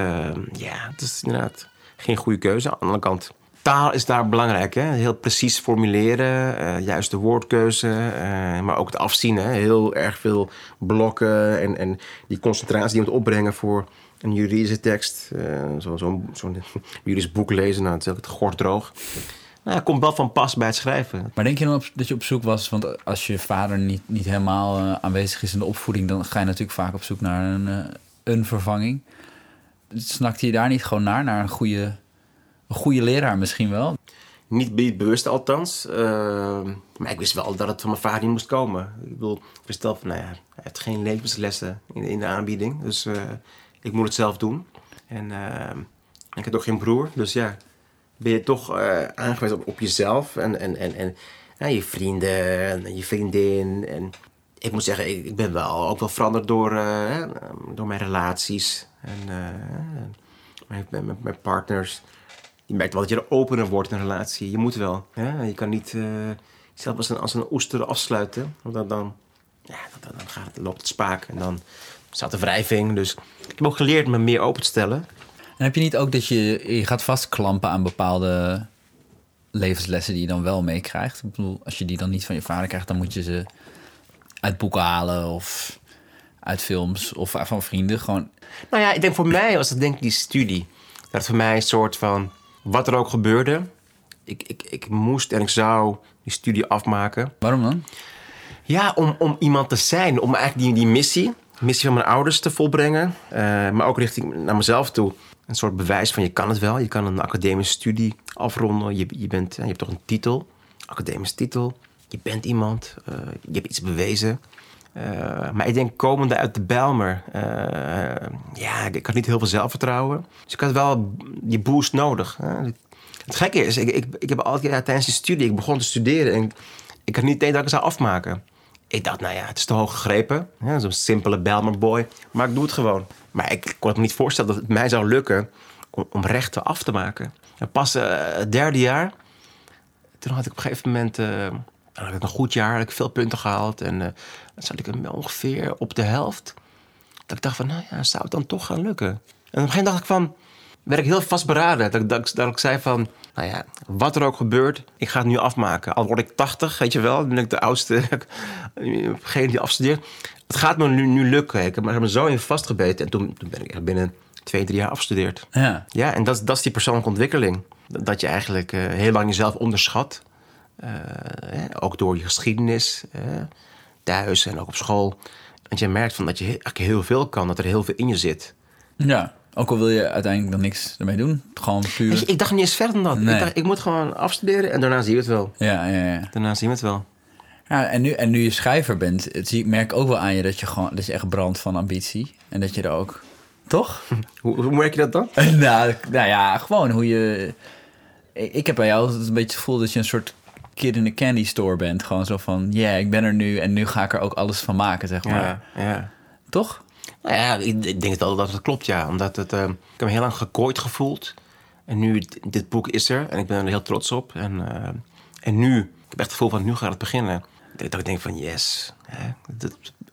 ja, het is inderdaad geen goede keuze. Aan de andere kant, taal is daar belangrijk. Hè? Heel precies formuleren, uh, juist de woordkeuze, uh, maar ook het afzien. Hè? Heel erg veel blokken en, en die concentratie die je moet opbrengen voor een juridische tekst. Uh, zo, zo'n, zo'n juridisch boek lezen, nou, het is ook het gorddroog. Nou, het komt wel van pas bij het schrijven. Maar denk je dan op, dat je op zoek was, want als je vader niet, niet helemaal uh, aanwezig is in de opvoeding... dan ga je natuurlijk vaak op zoek naar een, uh, een vervanging. Snakte je daar niet gewoon naar, naar een goede... Een goede leraar misschien wel? Niet be- bewust althans. Uh, maar ik wist wel dat het van mijn vader niet moest komen. Ik bedoel, ik wist wel van, nou ja, hij heeft geen levenslessen in, in de aanbieding. Dus uh, ik moet het zelf doen. En uh, ik heb ook geen broer. Dus ja, ben je toch uh, aangewezen op, op jezelf. En, en, en, en nou, je vrienden en je vriendin. En ik moet zeggen, ik, ik ben wel ook wel veranderd door, uh, door mijn relaties. En uh, mijn, mijn, mijn partners... Je merkt wel dat je er opener wordt in een relatie. Je moet wel. Hè? Je kan niet uh, zelf als een, als een oester afsluiten. Want dan, dan, ja, dan, dan gaat het, loopt het spaak en dan staat de wrijving. Dus ik heb ook geleerd me meer open te stellen. En heb je niet ook dat je, je gaat vastklampen aan bepaalde levenslessen die je dan wel meekrijgt? Ik bedoel, als je die dan niet van je vader krijgt, dan moet je ze uit boeken halen of uit films of van vrienden. Gewoon... Nou ja, ik denk voor mij was dat denk ik die studie. Dat voor mij een soort van... Wat er ook gebeurde, ik, ik, ik moest en ik zou die studie afmaken. Waarom dan? Ja, om, om iemand te zijn. Om eigenlijk die, die missie, missie van mijn ouders te volbrengen. Uh, maar ook richting naar mezelf toe. Een soort bewijs van je kan het wel. Je kan een academische studie afronden. Je, je, bent, je hebt toch een titel, academische titel. Je bent iemand, uh, je hebt iets bewezen. Uh, maar ik denk komende uit de Bijlmer. Uh, ja, ik had niet heel veel zelfvertrouwen. Dus ik had wel die boost nodig. Hè. Het gekke is, ik, ik, ik heb altijd ja, tijdens die studie... Ik begon te studeren en ik had niet meteen dat ik het zou afmaken. Ik dacht, nou ja, het is te hoog gegrepen. Ja, zo'n simpele Bijlmer boy. Maar ik doe het gewoon. Maar ik kon me niet voorstellen dat het mij zou lukken... om, om rechten af te maken. En pas uh, het derde jaar... Toen had ik op een gegeven moment... Uh, Dan had ik een goed jaar, had ik veel punten gehaald. En uh, dan zat ik ongeveer op de helft. Dat ik dacht van, nou ja, zou het dan toch gaan lukken? En op een gegeven moment dacht ik van, werd ik heel vastberaden. Dat, dat, dat ik zei van, nou ja, wat er ook gebeurt, ik ga het nu afmaken. Al word ik tachtig, weet je wel, dan ben ik de oudste. Degene die afstudeert. Het gaat me nu, nu lukken. Ik heb me zo in vastgebeten. En toen, toen ben ik echt binnen twee, drie jaar afgestudeerd. Ja, ja en dat, dat is die persoonlijke ontwikkeling. Dat, dat je eigenlijk uh, heel lang jezelf onderschat. Uh, ja, ook door je geschiedenis, uh, thuis en ook op school. Want je merkt van dat je eigenlijk heel veel kan, dat er heel veel in je zit. Ja, ook al wil je uiteindelijk dan niks ermee doen. Gewoon puur... Weet je, ik dacht niet eens verder dan dat. Nee. Ik dacht, ik moet gewoon afstuderen en daarna zie je het wel. Ja, ja, ja. Daarna zien we het wel. Ja, en nu, en nu je schrijver bent, het zie, merk ik ook wel aan je dat je gewoon... Dat je echt brandt van ambitie en dat je er ook... Toch? Hoe, hoe merk je dat dan? nou, nou ja, gewoon hoe je... Ik heb bij jou altijd een beetje het gevoel dat je een soort kid in de candy store bent. Gewoon zo van, ja, yeah, ik ben er nu en nu ga ik er ook alles van maken, zeg maar. Ja, ja. Toch? Nou ja, ik denk wel dat het klopt, ja. Omdat het, uh, ik heb me heel lang gekooid gevoeld. En nu, dit boek is er en ik ben er heel trots op. En, uh, en nu, ik heb echt het gevoel van, nu gaat het beginnen. Dat ik denk van, yes. Hè? De,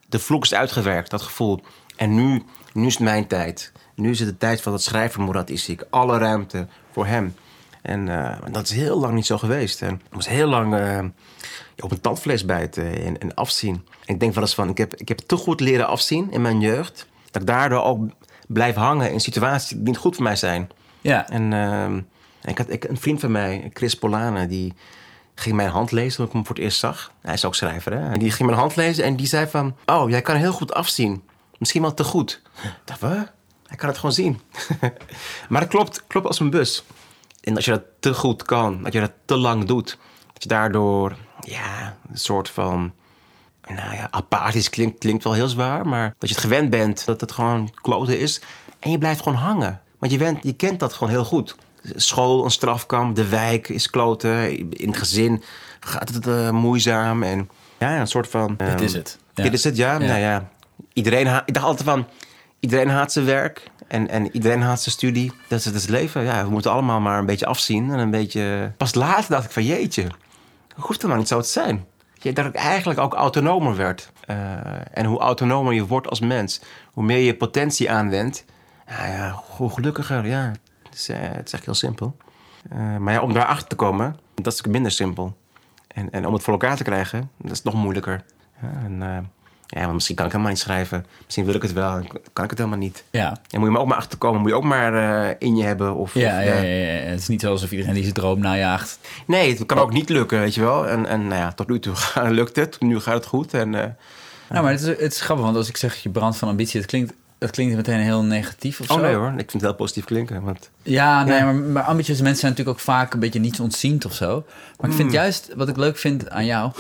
de vloek is uitgewerkt, dat gevoel. En nu, nu is het mijn tijd. Nu is het de tijd van het schrijven, Murat Isik. Alle ruimte voor hem. En uh, dat is heel lang niet zo geweest. En ik moest heel lang uh, op een tandvlees bijten en, en afzien. En ik denk wel eens van, ik heb, ik heb te goed leren afzien in mijn jeugd... dat ik daardoor ook blijf hangen in situaties die niet goed voor mij zijn. Ja. En uh, ik had ik, een vriend van mij, Chris Polanen, die ging mijn hand lezen toen ik hem voor het eerst zag. Hij is ook schrijver, hè? En die ging mijn hand lezen en die zei van... oh, jij kan heel goed afzien. Misschien wel te goed. Dat we? Hij kan het gewoon zien. Maar dat klopt, klopt als een bus. En als je dat te goed kan, dat je dat te lang doet... dat je daardoor, ja, een soort van... nou ja, apathisch klinkt, klinkt wel heel zwaar... maar dat je het gewend bent, dat het gewoon kloten is... en je blijft gewoon hangen. Want je, bent, je kent dat gewoon heel goed. School, een strafkamp, de wijk is kloten. In het gezin gaat het uh, moeizaam. En ja, een soort van... Um, dit is het. Ja. Dit is het, ja. ja. Nou ja, iedereen ha- ik dacht altijd van... iedereen haat zijn werk... En, en iedereen haat zijn studie. Dat is, dat is het leven. Ja, we moeten allemaal maar een beetje afzien. En een beetje... Pas later dacht ik van jeetje. Hoeft het maar niet zo te zijn. Ja, dat ik eigenlijk ook autonomer werd. Uh, en hoe autonomer je wordt als mens. Hoe meer je potentie aanwendt. Nou ja, hoe gelukkiger. Ja, het is, uh, het is echt heel simpel. Uh, maar ja, om daarachter te komen. Dat is minder simpel. En, en om het voor elkaar te krijgen. Dat is nog moeilijker. Ja, en... Uh, ja, maar misschien kan ik helemaal niet schrijven. Misschien wil ik het wel, kan ik het helemaal niet. Ja. En moet je maar ook maar achterkomen, moet je ook maar uh, in je hebben. Of, ja, of, ja, ja. Ja, ja, het is niet alsof iedereen die zijn droom najaagt. Nee, het kan ook niet lukken, weet je wel. En, en nou ja, tot nu toe lukt het, nu gaat het goed. En, uh, nou, maar het is, het is grappig, want als ik zeg je brandt van ambitie, het klinkt... dat klinkt meteen heel negatief of oh, zo. Oh nee hoor, ik vind het heel positief klinken. Want... Ja, nee, ja. Maar, maar ambitieuze mensen zijn natuurlijk ook vaak een beetje niets ontziend of zo. Maar mm. ik vind juist, wat ik leuk vind aan jou...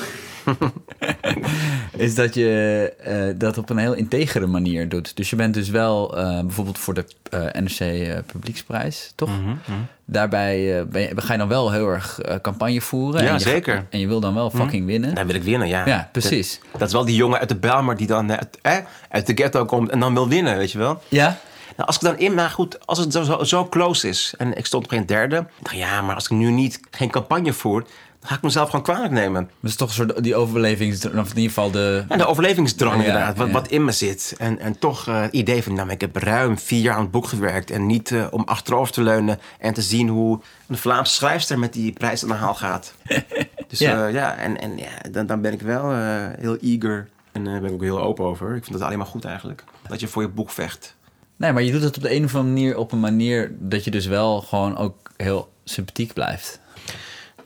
is dat je uh, dat op een heel integere manier doet. Dus je bent dus wel uh, bijvoorbeeld voor de uh, N R C uh, Publieksprijs, toch? Mm-hmm, mm. Daarbij uh, ben je, ga je dan wel heel erg uh, campagne voeren. Ja, en zeker. Gaat, en je wil dan wel fucking mm. winnen. Dan wil ik winnen, ja. Ja, precies. Dat, dat is wel die jongen uit de Bijlmer die dan uit, eh, uit de ghetto komt en dan wil winnen, weet je wel? Ja. Nou, als ik dan in, maar goed, als het zo, zo, zo close is en ik stond op geen derde, dacht ja, maar als ik nu niet geen campagne voer, dan ga ik mezelf gewoon kwalijk nemen. Dat is toch een soort die overlevingsdrang, of in ieder geval de... Ja, de overlevingsdrang ja, inderdaad, ja. Wat, wat in me zit. En, en toch uh, het idee van, nou, ik heb ruim vier jaar aan het boek gewerkt en niet uh, om achterover te leunen en te zien hoe een Vlaamse schrijfster met die prijs aan de haal gaat. Dus ja, uh, ja en, en ja, dan, dan ben ik wel uh, heel eager en daar uh, ben ik ook heel open over. Ik vind dat alleen maar goed eigenlijk, dat je voor je boek vecht. Nee, maar je doet het op de een of andere manier op een manier dat je dus wel gewoon ook heel sympathiek blijft.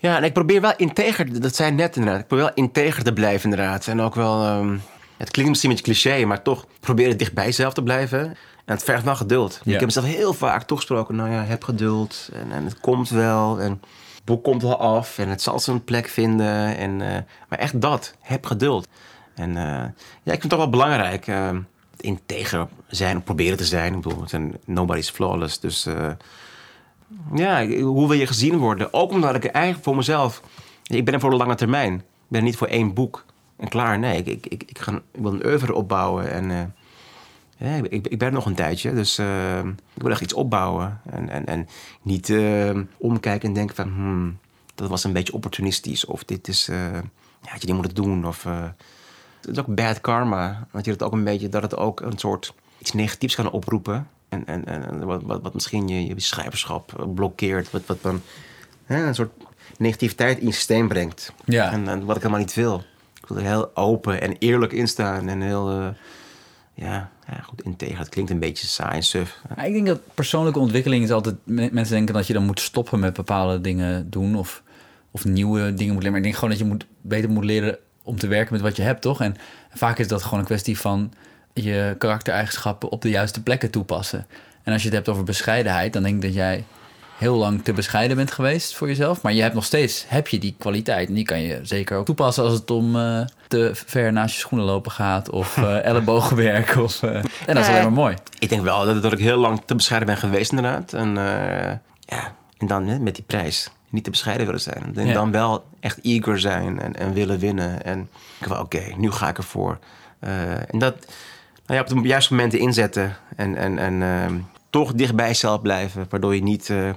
Ja, en ik probeer wel integer, dat zei net inderdaad, ik probeer wel integer te blijven inderdaad. En ook wel, um, het klinkt misschien een beetje cliché, maar toch probeer het dicht bij jezelf te blijven. En het vergt wel geduld. Ja. Ik heb mezelf heel vaak toegesproken, nou ja, heb geduld en, en het komt wel. En het boek komt wel af en het zal zijn plek vinden. En, uh, maar echt dat, heb geduld. En uh, ja, ik vind het toch wel belangrijk... Uh, integer zijn, proberen te zijn. Ik bedoel, nobody's flawless. Dus uh, ja, hoe wil je gezien worden? Ook omdat ik eigenlijk voor mezelf... Ik ben er voor de lange termijn. Ik ben er niet voor één boek en klaar. Nee, ik, ik, ik, ga, ik wil een oeuvre opbouwen. En, uh, ja, ik, ik ben er nog een tijdje, dus uh, ik wil echt iets opbouwen. En, en, en niet uh, omkijken en denken van... Hmm, dat was een beetje opportunistisch. Of dit is... Uh, ja, had je niet moeten doen. Of... Uh, Het is ook bad karma. Want je dat ook een beetje dat het ook een soort iets negatiefs kan oproepen. En, en, en wat, wat, wat misschien je, je schrijverschap blokkeert. Wat, wat dan hè, een soort negativiteit in je systeem brengt. Ja. En, en wat ik helemaal niet wil. Ik wil er heel open en eerlijk in staan. En heel. Uh, ja, ja, goed, integer. Het klinkt een beetje saai en suf. Ja, ik denk dat persoonlijke ontwikkeling is altijd. Mensen denken dat je dan moet stoppen met bepaalde dingen doen. Of, of nieuwe dingen moet leren. Maar ik denk gewoon dat je moet, beter moet leren. Om te werken met wat je hebt, toch? En vaak is dat gewoon een kwestie van je karaktereigenschappen op de juiste plekken toepassen. En als je het hebt over bescheidenheid, dan denk ik dat jij heel lang te bescheiden bent geweest voor jezelf. Maar je hebt nog steeds heb je die kwaliteit. En die kan je zeker ook toepassen als het om uh, te ver naast je schoenen lopen gaat. Of uh, ellebogenwerk. Of, uh, en dat is alleen maar mooi. Ik denk wel dat, dat ik heel lang te bescheiden ben geweest inderdaad. En, uh, ja. en dan met die prijs. Niet te bescheiden willen zijn. En ja. dan wel echt eager zijn en, en willen winnen. En oké, okay, nu ga ik ervoor. Uh, en dat nou ja, op de juiste momenten inzetten. En, en, en uh, toch dichtbij jezelf blijven. Waardoor je niet... Uh,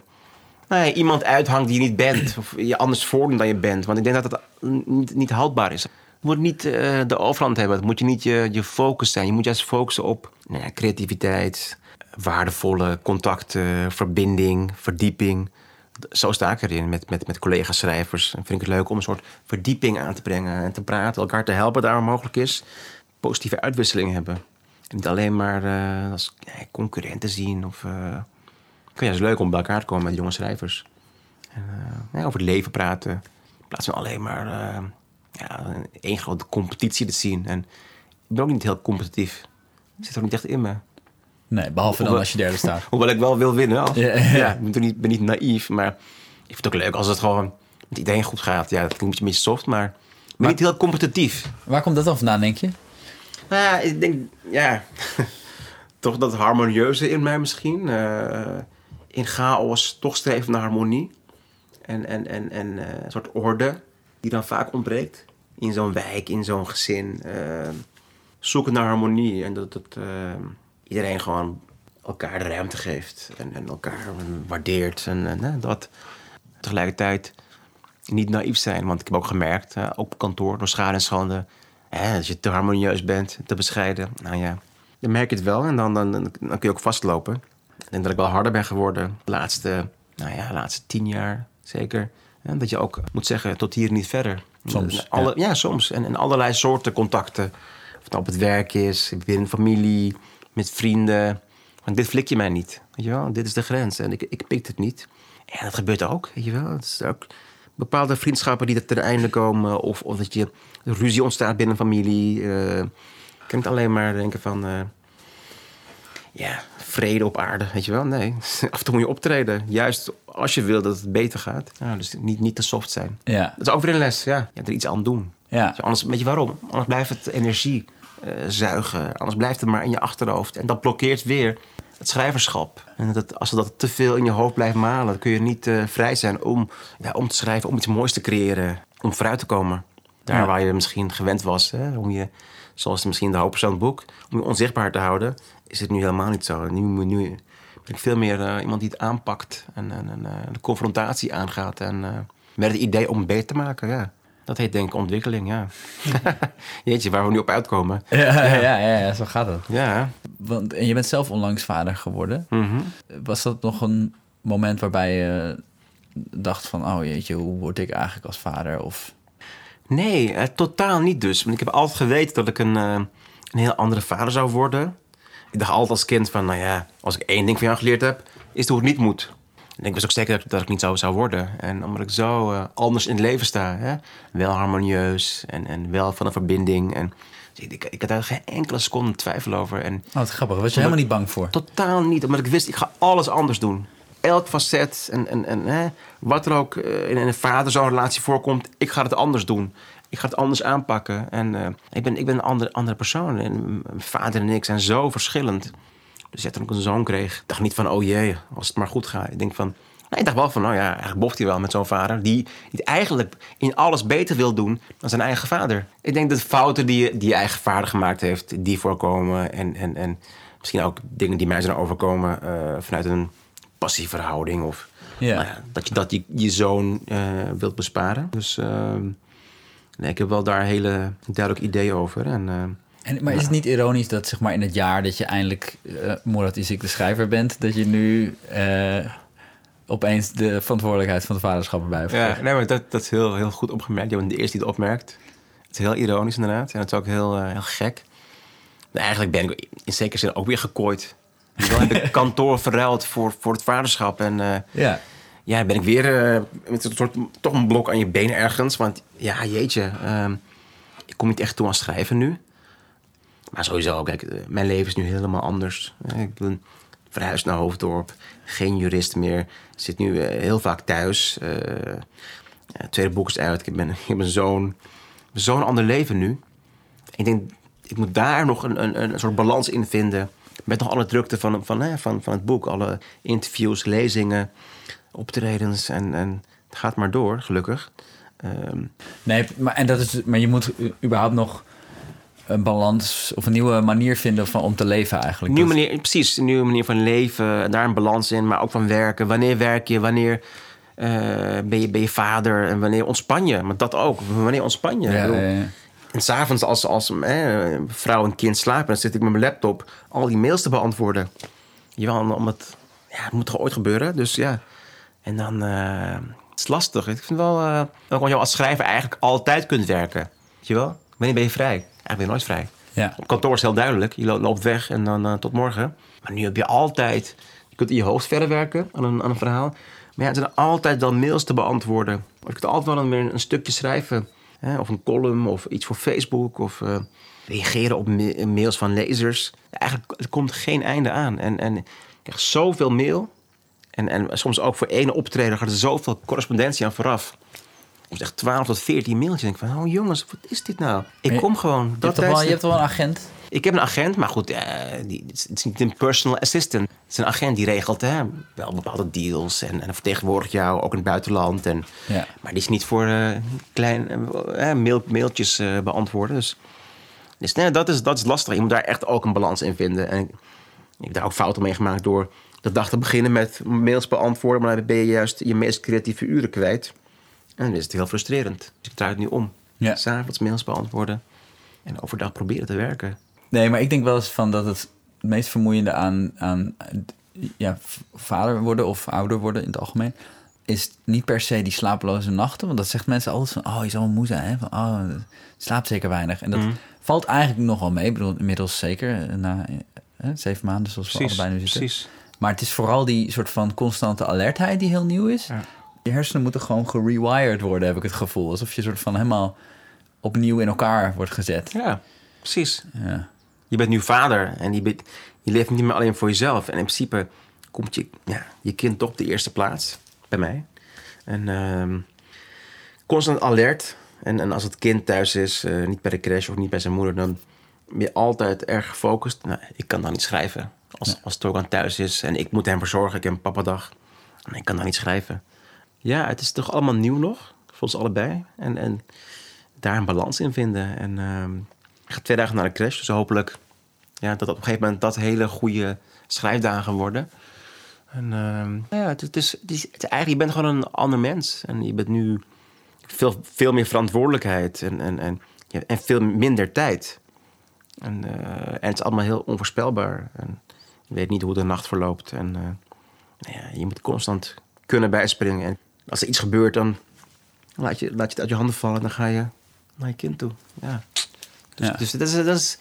Nou ja, iemand uithangt die je niet bent. Of je anders voordoet dan je bent. Want ik denk dat dat niet, niet houdbaar is. Je moet niet uh, de overhand hebben. Het moet je niet je, je focus zijn. Je moet juist focussen op nou ja, creativiteit. Waardevolle contacten. Verbinding. Verdieping. Zo sta ik erin met, met, met collega schrijvers. En vind ik het leuk om een soort verdieping aan te brengen. En te praten. Elkaar te helpen daar waar mogelijk is. Positieve uitwisseling hebben. En niet alleen maar uh, als ja, concurrenten zien. Of... Uh, Ja, het is leuk om bij elkaar te komen met jonge schrijvers. En, uh, ja, over het leven praten. In plaats van alleen maar uh, ja, één grote competitie te zien. En ik ben ook niet heel competitief. Ik zit er ook niet echt in me. Nee, behalve Ho- dan als je derde staat. Hoewel ik wel wil winnen. Als, ja, ja. ja, ik ben niet, ben niet naïef, maar ik vind het ook leuk als het gewoon met iedereen goed gaat. Ja, dat klinkt een beetje soft, maar ik ben maar, niet heel competitief. Waar komt dat dan vandaan, denk je? Nou ja, ik denk, ja... toch dat harmonieuze in mij misschien... Uh, in chaos toch streven naar harmonie. En, en, en, en uh, een soort orde die dan vaak ontbreekt. In zo'n wijk, in zo'n gezin. Uh, zoeken naar harmonie. En dat, dat uh, iedereen gewoon elkaar de ruimte geeft. En, en elkaar waardeert. En, en uh, dat tegelijkertijd niet naïef zijn. Want ik heb ook gemerkt, uh, ook op kantoor, door schade en schande. Uh, als je te harmonieus bent, te bescheiden. Nou ja, dan merk je het wel. En dan, dan, dan, dan kun je ook vastlopen. Ik denk dat ik wel harder ben geworden de laatste, nou ja, laatste tien jaar zeker. En dat je ook moet zeggen, tot hier niet verder. Soms. Alle, ja. ja, soms. En, en allerlei soorten contacten. Of het nou op het werk is, binnen familie, met vrienden. Want dit flik je mij niet. Weet je wel? Dit is de grens en ik, ik pik het niet. En dat gebeurt ook, weet je wel. Het is ook bepaalde vriendschappen die er ten einde komen. Of, of dat je ruzie ontstaat binnen familie. Uh, ik kan het alleen maar denken van... Uh, Ja, vrede op aarde, weet je wel? Nee, af en toe moet je optreden. Juist als je wil dat het beter gaat. Nou, dus niet, niet te soft zijn. Ja. Dat is ook weer een les, ja. ja er iets aan doen. Ja. Dus anders, weet je waarom? Anders blijft het energie uh, zuigen. Anders blijft het maar in je achterhoofd. En dat blokkeert weer het schrijverschap. En dat, als dat te veel in je hoofd blijft malen... dan kun je niet uh, vrij zijn om, ja, om te schrijven, om iets moois te creëren. Om vooruit te komen. Daar ja. waar je misschien gewend was, hè? Om je... Zoals misschien de hoofdpersoon van het boek. Om je onzichtbaar te houden, is het nu helemaal niet zo. Nu, nu ben ik veel meer uh, iemand die het aanpakt. En, en, en uh, de confrontatie aangaat. En uh, met het idee om het beter te maken, ja. Dat heet denk ik ontwikkeling, ja. Jeetje, waar we nu op uitkomen. Ja, ja. ja, ja, ja zo gaat het. Ja. Want, en je bent zelf onlangs vader geworden. Mm-hmm. Was dat nog een moment waarbij je dacht van... oh jeetje, hoe word ik eigenlijk als vader? Of... Nee, uh, totaal niet dus. Want ik heb altijd geweten dat ik een, uh, een heel andere vader zou worden. Ik dacht altijd als kind van, nou ja, als ik één ding van jou geleerd heb... is het hoe het niet moet. En ik wist ook zeker dat, dat ik niet zo zou worden. En omdat ik zo uh, anders in het leven sta. Hè? Wel harmonieus en, en wel van een verbinding. En, dus ik, ik had daar geen enkele seconde twijfel over. En, oh, wat grappig. Was je helemaal niet bang voor? Totaal niet, omdat ik wist, ik ga alles anders doen. Elk facet en, en, en hè, wat er ook in een vader-zoon-relatie voorkomt... ik ga het anders doen. Ik ga het anders aanpakken. En uh, ik, ben, ik ben een andere, andere persoon. En mijn vader en ik zijn zo verschillend. Dus ja, toen ik een zoon kreeg, dacht niet van... oh jee, als het maar goed gaat. Ik denk van... Nee, ik dacht wel van, nou ja, eigenlijk boft hij wel met zo'n vader... die het eigenlijk in alles beter wil doen dan zijn eigen vader. Ik denk dat fouten die, die je eigen vader gemaakt heeft... die voorkomen en, en, en misschien ook dingen die mij zijn overkomen... Uh, vanuit een... passieve verhouding of yeah. nou ja, dat je dat je, je zoon uh, wilt besparen. Dus uh, nee, ik heb wel daar hele duidelijk ideeën over. En, uh, en, maar nou. Is het niet ironisch dat zeg maar in het jaar dat je eindelijk uh, Murat Isik de schrijver bent... dat je nu uh, opeens de verantwoordelijkheid van de vaderschap erbij hebt? Ja, nee, maar dat, dat is heel, heel goed opgemerkt. Je bent de eerste die het opmerkt. Het is heel ironisch inderdaad en het is ook heel, uh, heel gek. Maar eigenlijk ben ik in zekere zin ook weer gekooid... Zo heb ik kantoor verruild voor, voor het vaderschap. En uh, ja. ja, ben ik weer uh, met een soort toch een blok aan je benen ergens. Want ja, jeetje, uh, ik kom niet echt toe aan schrijven nu. Maar sowieso, kijk, uh, mijn leven is nu helemaal anders. Ik ben verhuisd naar Hoofddorp. Geen jurist meer. Zit nu uh, heel vaak thuis. Uh, ja, tweede boek is uit. Ik, ben, ik heb een zo'n, zo'n ander leven nu. Ik denk, ik moet daar nog een, een, een soort balans in vinden. Met nog alle drukte van, van, hè, van, van het boek. Alle interviews, lezingen, optredens. En, en het gaat maar door, gelukkig. Um. Nee, maar, en dat is, maar je moet überhaupt nog een balans of een nieuwe manier vinden van, om te leven eigenlijk. Nieuwe manier, precies, een nieuwe manier van leven. Daar een balans in, maar ook van werken. Wanneer werk je? Wanneer uh, ben, je, ben je vader? En wanneer ontspan je? Maar dat ook. Wanneer ontspan je? Ja, bedoel, ja, ja. En s'avonds als, als eh, vrouw en kind slapen, dan zit ik met mijn laptop al die mails te beantwoorden. Jawel, omdat ja, het moet toch ooit gebeuren. Dus ja. En dan... Uh, het is lastig. Ik vind wel uh, dat je als schrijver eigenlijk altijd kunt werken. Weet je wel? Wanneer ben je vrij? Eigenlijk ben je nooit vrij. Ja. Op kantoor is heel duidelijk. Je loopt weg en dan uh, tot morgen. Maar nu heb je altijd... Je kunt in je hoofd verder werken aan een, aan een verhaal. Maar ja, het zijn altijd dan mails te beantwoorden. Of je kunt altijd wel een, een stukje schrijven. Hè? Of een column of iets voor Facebook. Of uh, reageren op ma- mails van lezers. Eigenlijk er komt geen einde aan. En, en ik krijg zoveel mail. En, en soms ook voor één optreden gaat er zoveel correspondentie aan vooraf. Soms echt twaalf tot veertien mailtjes. Ik denk van, oh jongens, wat is dit nou? Ik kom gewoon. Je, dat hebt wel, je hebt wel een agent? Ik heb een agent, maar goed, het uh, is niet een personal assistant. Het is een agent die regelt hè, wel bepaalde deals en, en vertegenwoordigt jou ook in het buitenland. En, ja. Maar die is niet voor uh, klein, uh, mail, mailtjes uh, beantwoorden. Dus, dus nee, dat is, dat is lastig. Je moet daar echt ook een balans in vinden. En ik, ik heb daar ook fouten mee gemaakt door... de dag te beginnen met mails beantwoorden... maar dan ben je juist je meest creatieve uren kwijt. En dan is het heel frustrerend. Dus ik draai het nu om. Ja. 's Avonds mails beantwoorden en overdag proberen te werken. Nee, maar ik denk wel eens van dat het meest vermoeiende aan... aan ja, vader worden of ouder worden in het algemeen... is niet per se die slapeloze nachten. Want dat zegt mensen altijd van... oh, je zal moe zijn, hè? Van, oh, slaapt zeker weinig. En dat mm. valt eigenlijk nogal mee. Ik bedoel, inmiddels zeker na hè, zeven maanden... zoals we precies, allebei nu zitten. Precies. Maar het is vooral die soort van constante alertheid die heel nieuw is. Ja. Je hersenen moeten gewoon gerewired worden, heb ik het gevoel. Alsof je soort van helemaal opnieuw in elkaar wordt gezet. Ja, precies. Ja. Je bent nu vader en je, bent, je leeft niet meer alleen voor jezelf. En in principe komt je, ja, je kind toch op de eerste plaats, bij mij. En um, constant alert. En, en als het kind thuis is, uh, niet bij de crash of niet bij zijn moeder... dan ben je altijd erg gefocust. Nou, ik kan dan niet schrijven. Als, ja. als Thorgan thuis is en ik moet hem verzorgen. Ik heb een papadag. En ik kan daar niet schrijven. Ja, het is toch allemaal nieuw nog. Voor ons allebei. En, en daar een balans in vinden. En um, ik ga twee dagen naar de crash. Dus hopelijk ja, dat op een gegeven moment dat hele goede schrijfdagen worden. En um, ja, het, het is, het is, het is eigenlijk, je bent gewoon een ander mens. En je bent nu veel, veel meer verantwoordelijkheid. En, en, en, en veel minder tijd. En, uh, en het is allemaal heel onvoorspelbaar. En, je weet niet hoe de nacht verloopt. En uh, ja, je moet constant kunnen bijspringen. En als er iets gebeurt, dan laat je, laat je het uit je handen vallen. En dan ga je naar je kind toe. Ja. Dus, ja. dus dat, is, dat is...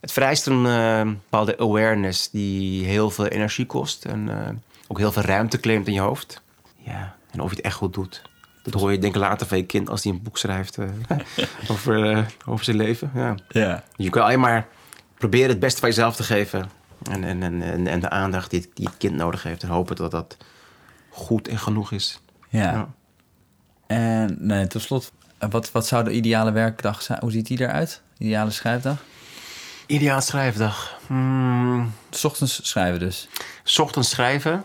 Het vereist een uh, bepaalde awareness die heel veel energie kost. En uh, ook heel veel ruimte claimt in je hoofd. Ja. En of je het echt goed doet. Dat hoor je denk ik later van je kind als hij een boek schrijft uh, over, uh, over zijn leven. Ja. Ja. Je kan alleen maar proberen het beste van jezelf te geven... En, en, en, en de aandacht die het, die het kind nodig heeft. En hopen dat dat goed en genoeg is. Ja. ja. En nee, tot slot, wat, wat zou de ideale werkdag zijn? Hoe ziet die eruit? Ideale schrijfdag? Ideale schrijfdag? Hmm. 's Ochtends schrijven dus? 's Ochtends schrijven.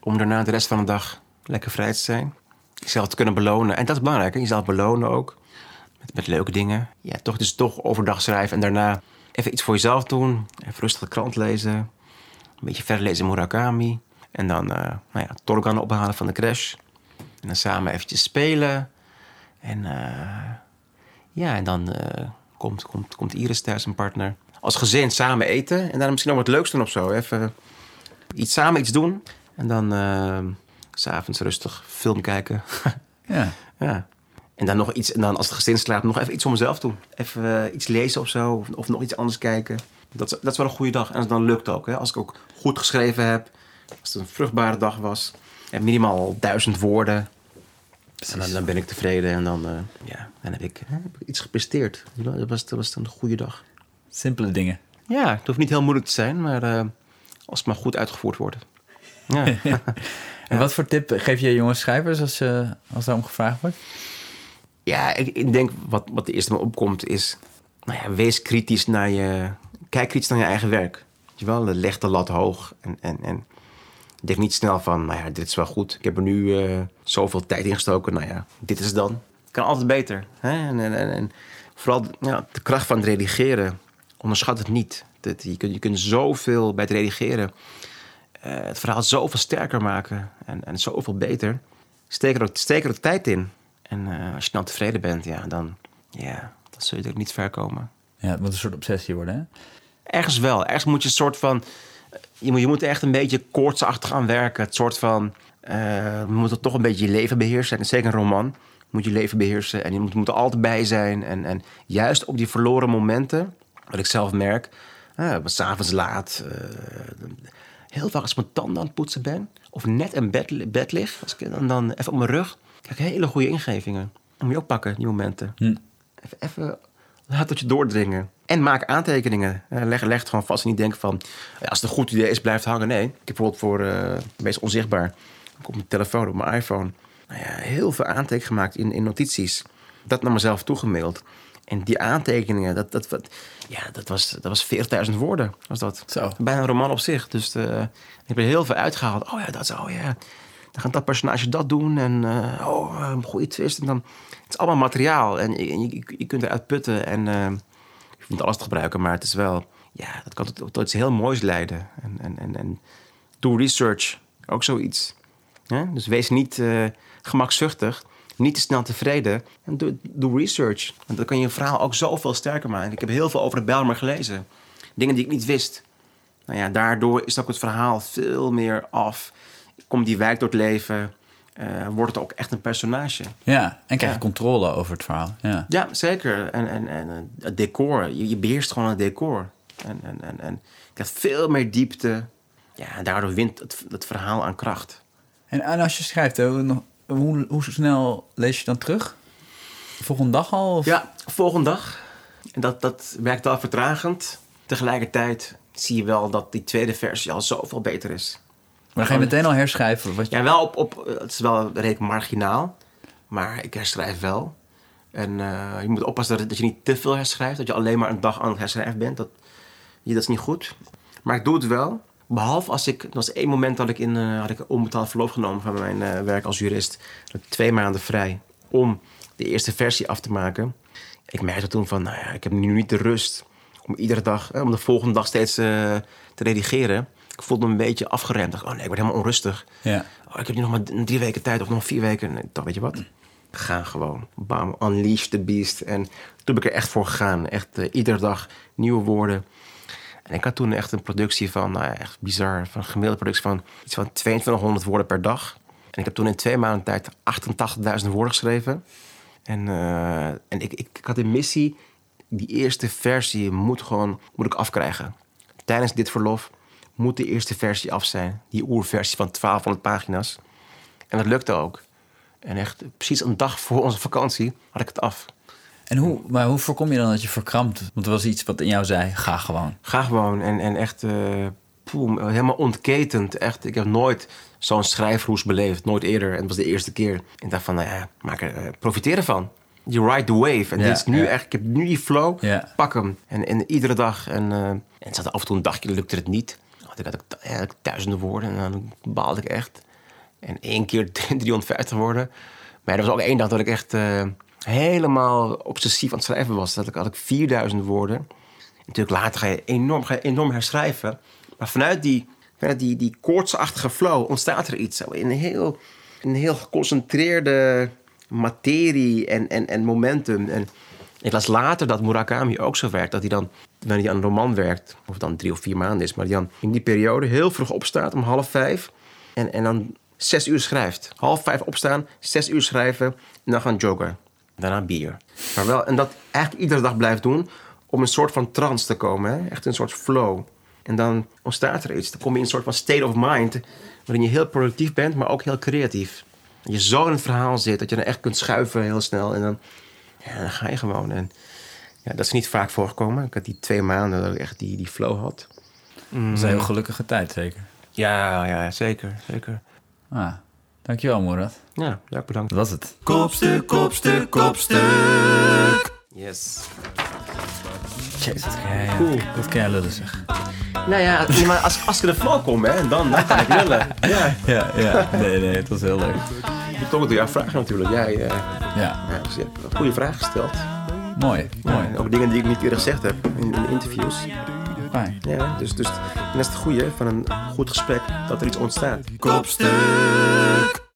Om daarna de rest van de dag lekker vrij te zijn. Jezelf te kunnen belonen. En dat is belangrijk. Hè? Jezelf belonen ook. Met, met leuke dingen. Ja, toch dus toch overdag schrijven en daarna... even iets voor jezelf doen. Even rustig de krant lezen. Een beetje verder lezen in Murakami. En dan uh, nou ja, Thorgan ophalen van de crash. En dan samen eventjes spelen. En, uh, ja, en dan uh, komt, komt, komt Iris thuis, een partner. Als gezin samen eten. En dan misschien nog wat leuks doen of zo. Even iets samen iets doen. En dan uh, 's avonds rustig film kijken. ja. ja. En dan nog iets, en dan als het gezin slaapt, nog even iets voor mezelf doen. Even uh, iets lezen of zo, of, of nog iets anders kijken. Dat is, dat is wel een goede dag. En als het dan lukt ook, hè? Als ik ook goed geschreven heb, als het een vruchtbare dag was, en minimaal duizend woorden. Precies. En dan, dan ben ik tevreden en dan, uh, ja, dan heb, ik, hè, heb ik iets gepresteerd. Dat was, dat was dan een goede dag. Simpele dingen. Ja, het hoeft niet heel moeilijk te zijn, maar uh, als het maar goed uitgevoerd wordt. Ja. En wat voor tip geef je jonge schrijvers als, uh, als daarom gevraagd wordt? Ja, ik, ik denk wat, wat de eerste me opkomt is... Nou ja, wees kritisch naar je... Kijk kritisch naar je eigen werk. Weet je wel? Leg de lat hoog. En, en, en denk niet snel van... Nou ja, dit is wel goed. Ik heb er nu uh, zoveel tijd in gestoken. Nou ja, dit is het dan. Het kan altijd beter. Hè? En, en, en, en vooral ja, de kracht van het redigeren. Onderschat het niet. Dat, je, kunt, je kunt zoveel bij het redigeren... Uh, het verhaal zoveel sterker maken en, en zoveel beter. Steek er, steek er de tijd in. En uh, als je dan tevreden bent, ja, dan, yeah, dan zul je er ook niet ver komen. Ja, het moet een soort obsessie worden, hè? Ergens wel. Ergens moet je een soort van... Je moet, je moet echt een beetje koortsachtig aan werken. Het soort van... Uh, je moet het toch een beetje je leven beheersen. En zeker een roman moet je leven beheersen. En je moet, moet er altijd bij zijn. En, en juist op die verloren momenten, wat ik zelf merk... Uh, 's avonds laat... Uh, heel vaak als ik mijn tanden aan het poetsen ben... of net in bed, bed lig, als ik dan, dan even op mijn rug... krijg ik hele goede ingevingen. Moet je oppakken, die momenten. Hm. Even, even laat het je doordringen. En maak aantekeningen. Leg, leg het gewoon vast en niet denken van... Ja, als het een goed idee is, blijft hangen. Nee, ik heb bijvoorbeeld voor uh, meest onzichtbaar... op mijn telefoon, op mijn iPhone... Nou ja, heel veel aantekeningen gemaakt in, in notities. Dat naar mezelf toegemaild. En die aantekeningen, dat, dat, dat, ja, dat was, dat was veertigduizend woorden. Was dat. Zo. Bijna een roman op zich. Dus de, ik heb er heel veel uitgehaald. Oh ja, dat zo, oh ja. Dan gaat dat personage dat doen. En uh, oh, een goede twist. En dan, het is allemaal materiaal. En, en je, je kunt eruit putten. En uh, je moet alles te gebruiken. Maar het is wel, ja, dat kan tot, tot iets heel moois leiden. En, en, en, en doe research. Ook zoiets. Ja? Dus wees niet uh, gemakzuchtig. Niet te snel tevreden. En doe, doe research. Want dan kan je een verhaal ook zoveel sterker maken. Ik heb heel veel over de Bijlmer gelezen. Dingen die ik niet wist. Nou ja, daardoor is ook het verhaal veel meer af. Komt die wijk door het leven. Uh, wordt het ook echt een personage. Ja, en krijg je ja. controle over het verhaal. Ja, ja zeker. En, en, en het decor. Je, je beheerst gewoon het decor. En, en, en, en je krijgt veel meer diepte. Ja, en daardoor wint het, het verhaal aan kracht. En, en als je schrijft... nog Hoe, hoe snel lees je dan terug? Volgende dag al? Of? Ja, volgende dag. En dat, dat werkt al vertragend. Tegelijkertijd zie je wel dat die tweede versie al zoveel beter is. Maar ga je meteen al herschrijven? Wat je... Ja, wel op, op, het is wel redelijk marginaal. Maar ik herschrijf wel. En uh, je moet oppassen dat, dat je niet te veel herschrijft. Dat je alleen maar een dag aan het herschrijven bent. Dat, dat is niet goed. Maar ik doe het wel. Behalve als ik, er was één moment dat ik in, uh, had ik onbetaald verlof genomen van mijn uh, werk als jurist. Ik had twee maanden vrij om de eerste versie af te maken. Ik merkte toen van, nou ja, ik heb nu niet de rust om iedere dag, eh, om de volgende dag steeds uh, te redigeren. Ik voelde me een beetje afgeremd. Dacht, oh nee, ik word helemaal onrustig. Ja. Oh, ik heb nu nog maar drie weken tijd of nog vier weken. Nee, toch, weet je wat? Ga gewoon. Bam, unleash the beast. En toen ben ik er echt voor gegaan. Echt uh, iedere dag nieuwe woorden. En ik had toen echt een productie van, nou ja, echt bizar, van een gemiddelde productie van iets van tweeduizend tweehonderd woorden per dag. En ik heb toen in twee maanden tijd achtentachtigduizend woorden geschreven. En, uh, en ik, ik, ik had een missie, die eerste versie moet gewoon, moet ik afkrijgen. Tijdens dit verlof moet de eerste versie af zijn. Die oerversie van twaalfhonderd pagina's. En dat lukte ook. En echt precies een dag voor onze vakantie had ik het af. En hoe, maar hoe voorkom je dan dat je verkrampt? Want er was iets wat in jou zei, ga gewoon. Ga gewoon en, en echt uh, poem, helemaal ontketend. Echt, ik heb nooit zo'n schrijfroes beleefd, nooit eerder. En het was de eerste keer. En ik dacht van, nou ja, maak er, uh, profiteer ervan. You ride the wave. En ja, dit is nu ja. echt, ik heb nu die flow, ja. pak hem. En, en iedere dag. En, uh, en het zat af en toe een dagje, lukte het niet. Ik had eigenlijk duizenden woorden en dan baalde ik echt. En één keer driehonderdvijftig woorden. Maar er was ook één dag dat ik echt... Uh, helemaal obsessief aan het schrijven was. Dat had ik vierduizend woorden. Natuurlijk later ga je enorm, ga je enorm herschrijven. Maar vanuit die, vanuit die, die koortsachtige flow ontstaat er iets. Een heel, een heel geconcentreerde materie en, en, en momentum. En ik las later dat Murakami ook zo werkt. Dat hij dan, wanneer hij aan een roman werkt... of het dan drie of vier maanden is... maar die dan in die periode heel vroeg opstaat om half vijf. En, en dan zes uur schrijft. Half vijf opstaan, zes uur schrijven... en dan gaan joggen. Daarna bier. Maar wel, en dat eigenlijk iedere dag blijft doen... om een soort van trance te komen. Hè? Echt een soort flow. En dan ontstaat er iets. Dan kom je in een soort van state of mind... waarin je heel productief bent, maar ook heel creatief. Dat je zo in het verhaal zit... dat je dan echt kunt schuiven heel snel. En dan, ja, dan ga je gewoon. En, ja, dat is niet vaak voorgekomen. Ik had die twee maanden dat ik echt die, die flow had. Mm. Dat is een heel gelukkige tijd, zeker. Ja, ja zeker, zeker. Ah, dankjewel, Murat. Ja, ja, bedankt. Dat was het. Kopstuk, kopstuk, kopstuk. Yes. Jezus, dat kan jij, cool. Dat kan jij lullen, zeg. Nou ja, maar als, als ik er vooral kom, hè, dan, dan ga ik lullen. Ja. ja, ja, nee, nee, het was heel leuk. Ik kom door jouw vragen natuurlijk. Jij uh, ja. ja, dus je hebt een goede vraag gesteld. Mooi, ja, mooi. Ook dingen die ik niet eerder gezegd heb in, in interviews. Fijn. Ja, dus, dus dat is het goede van een goed gesprek, dat er iets ontstaat. Kopstuk.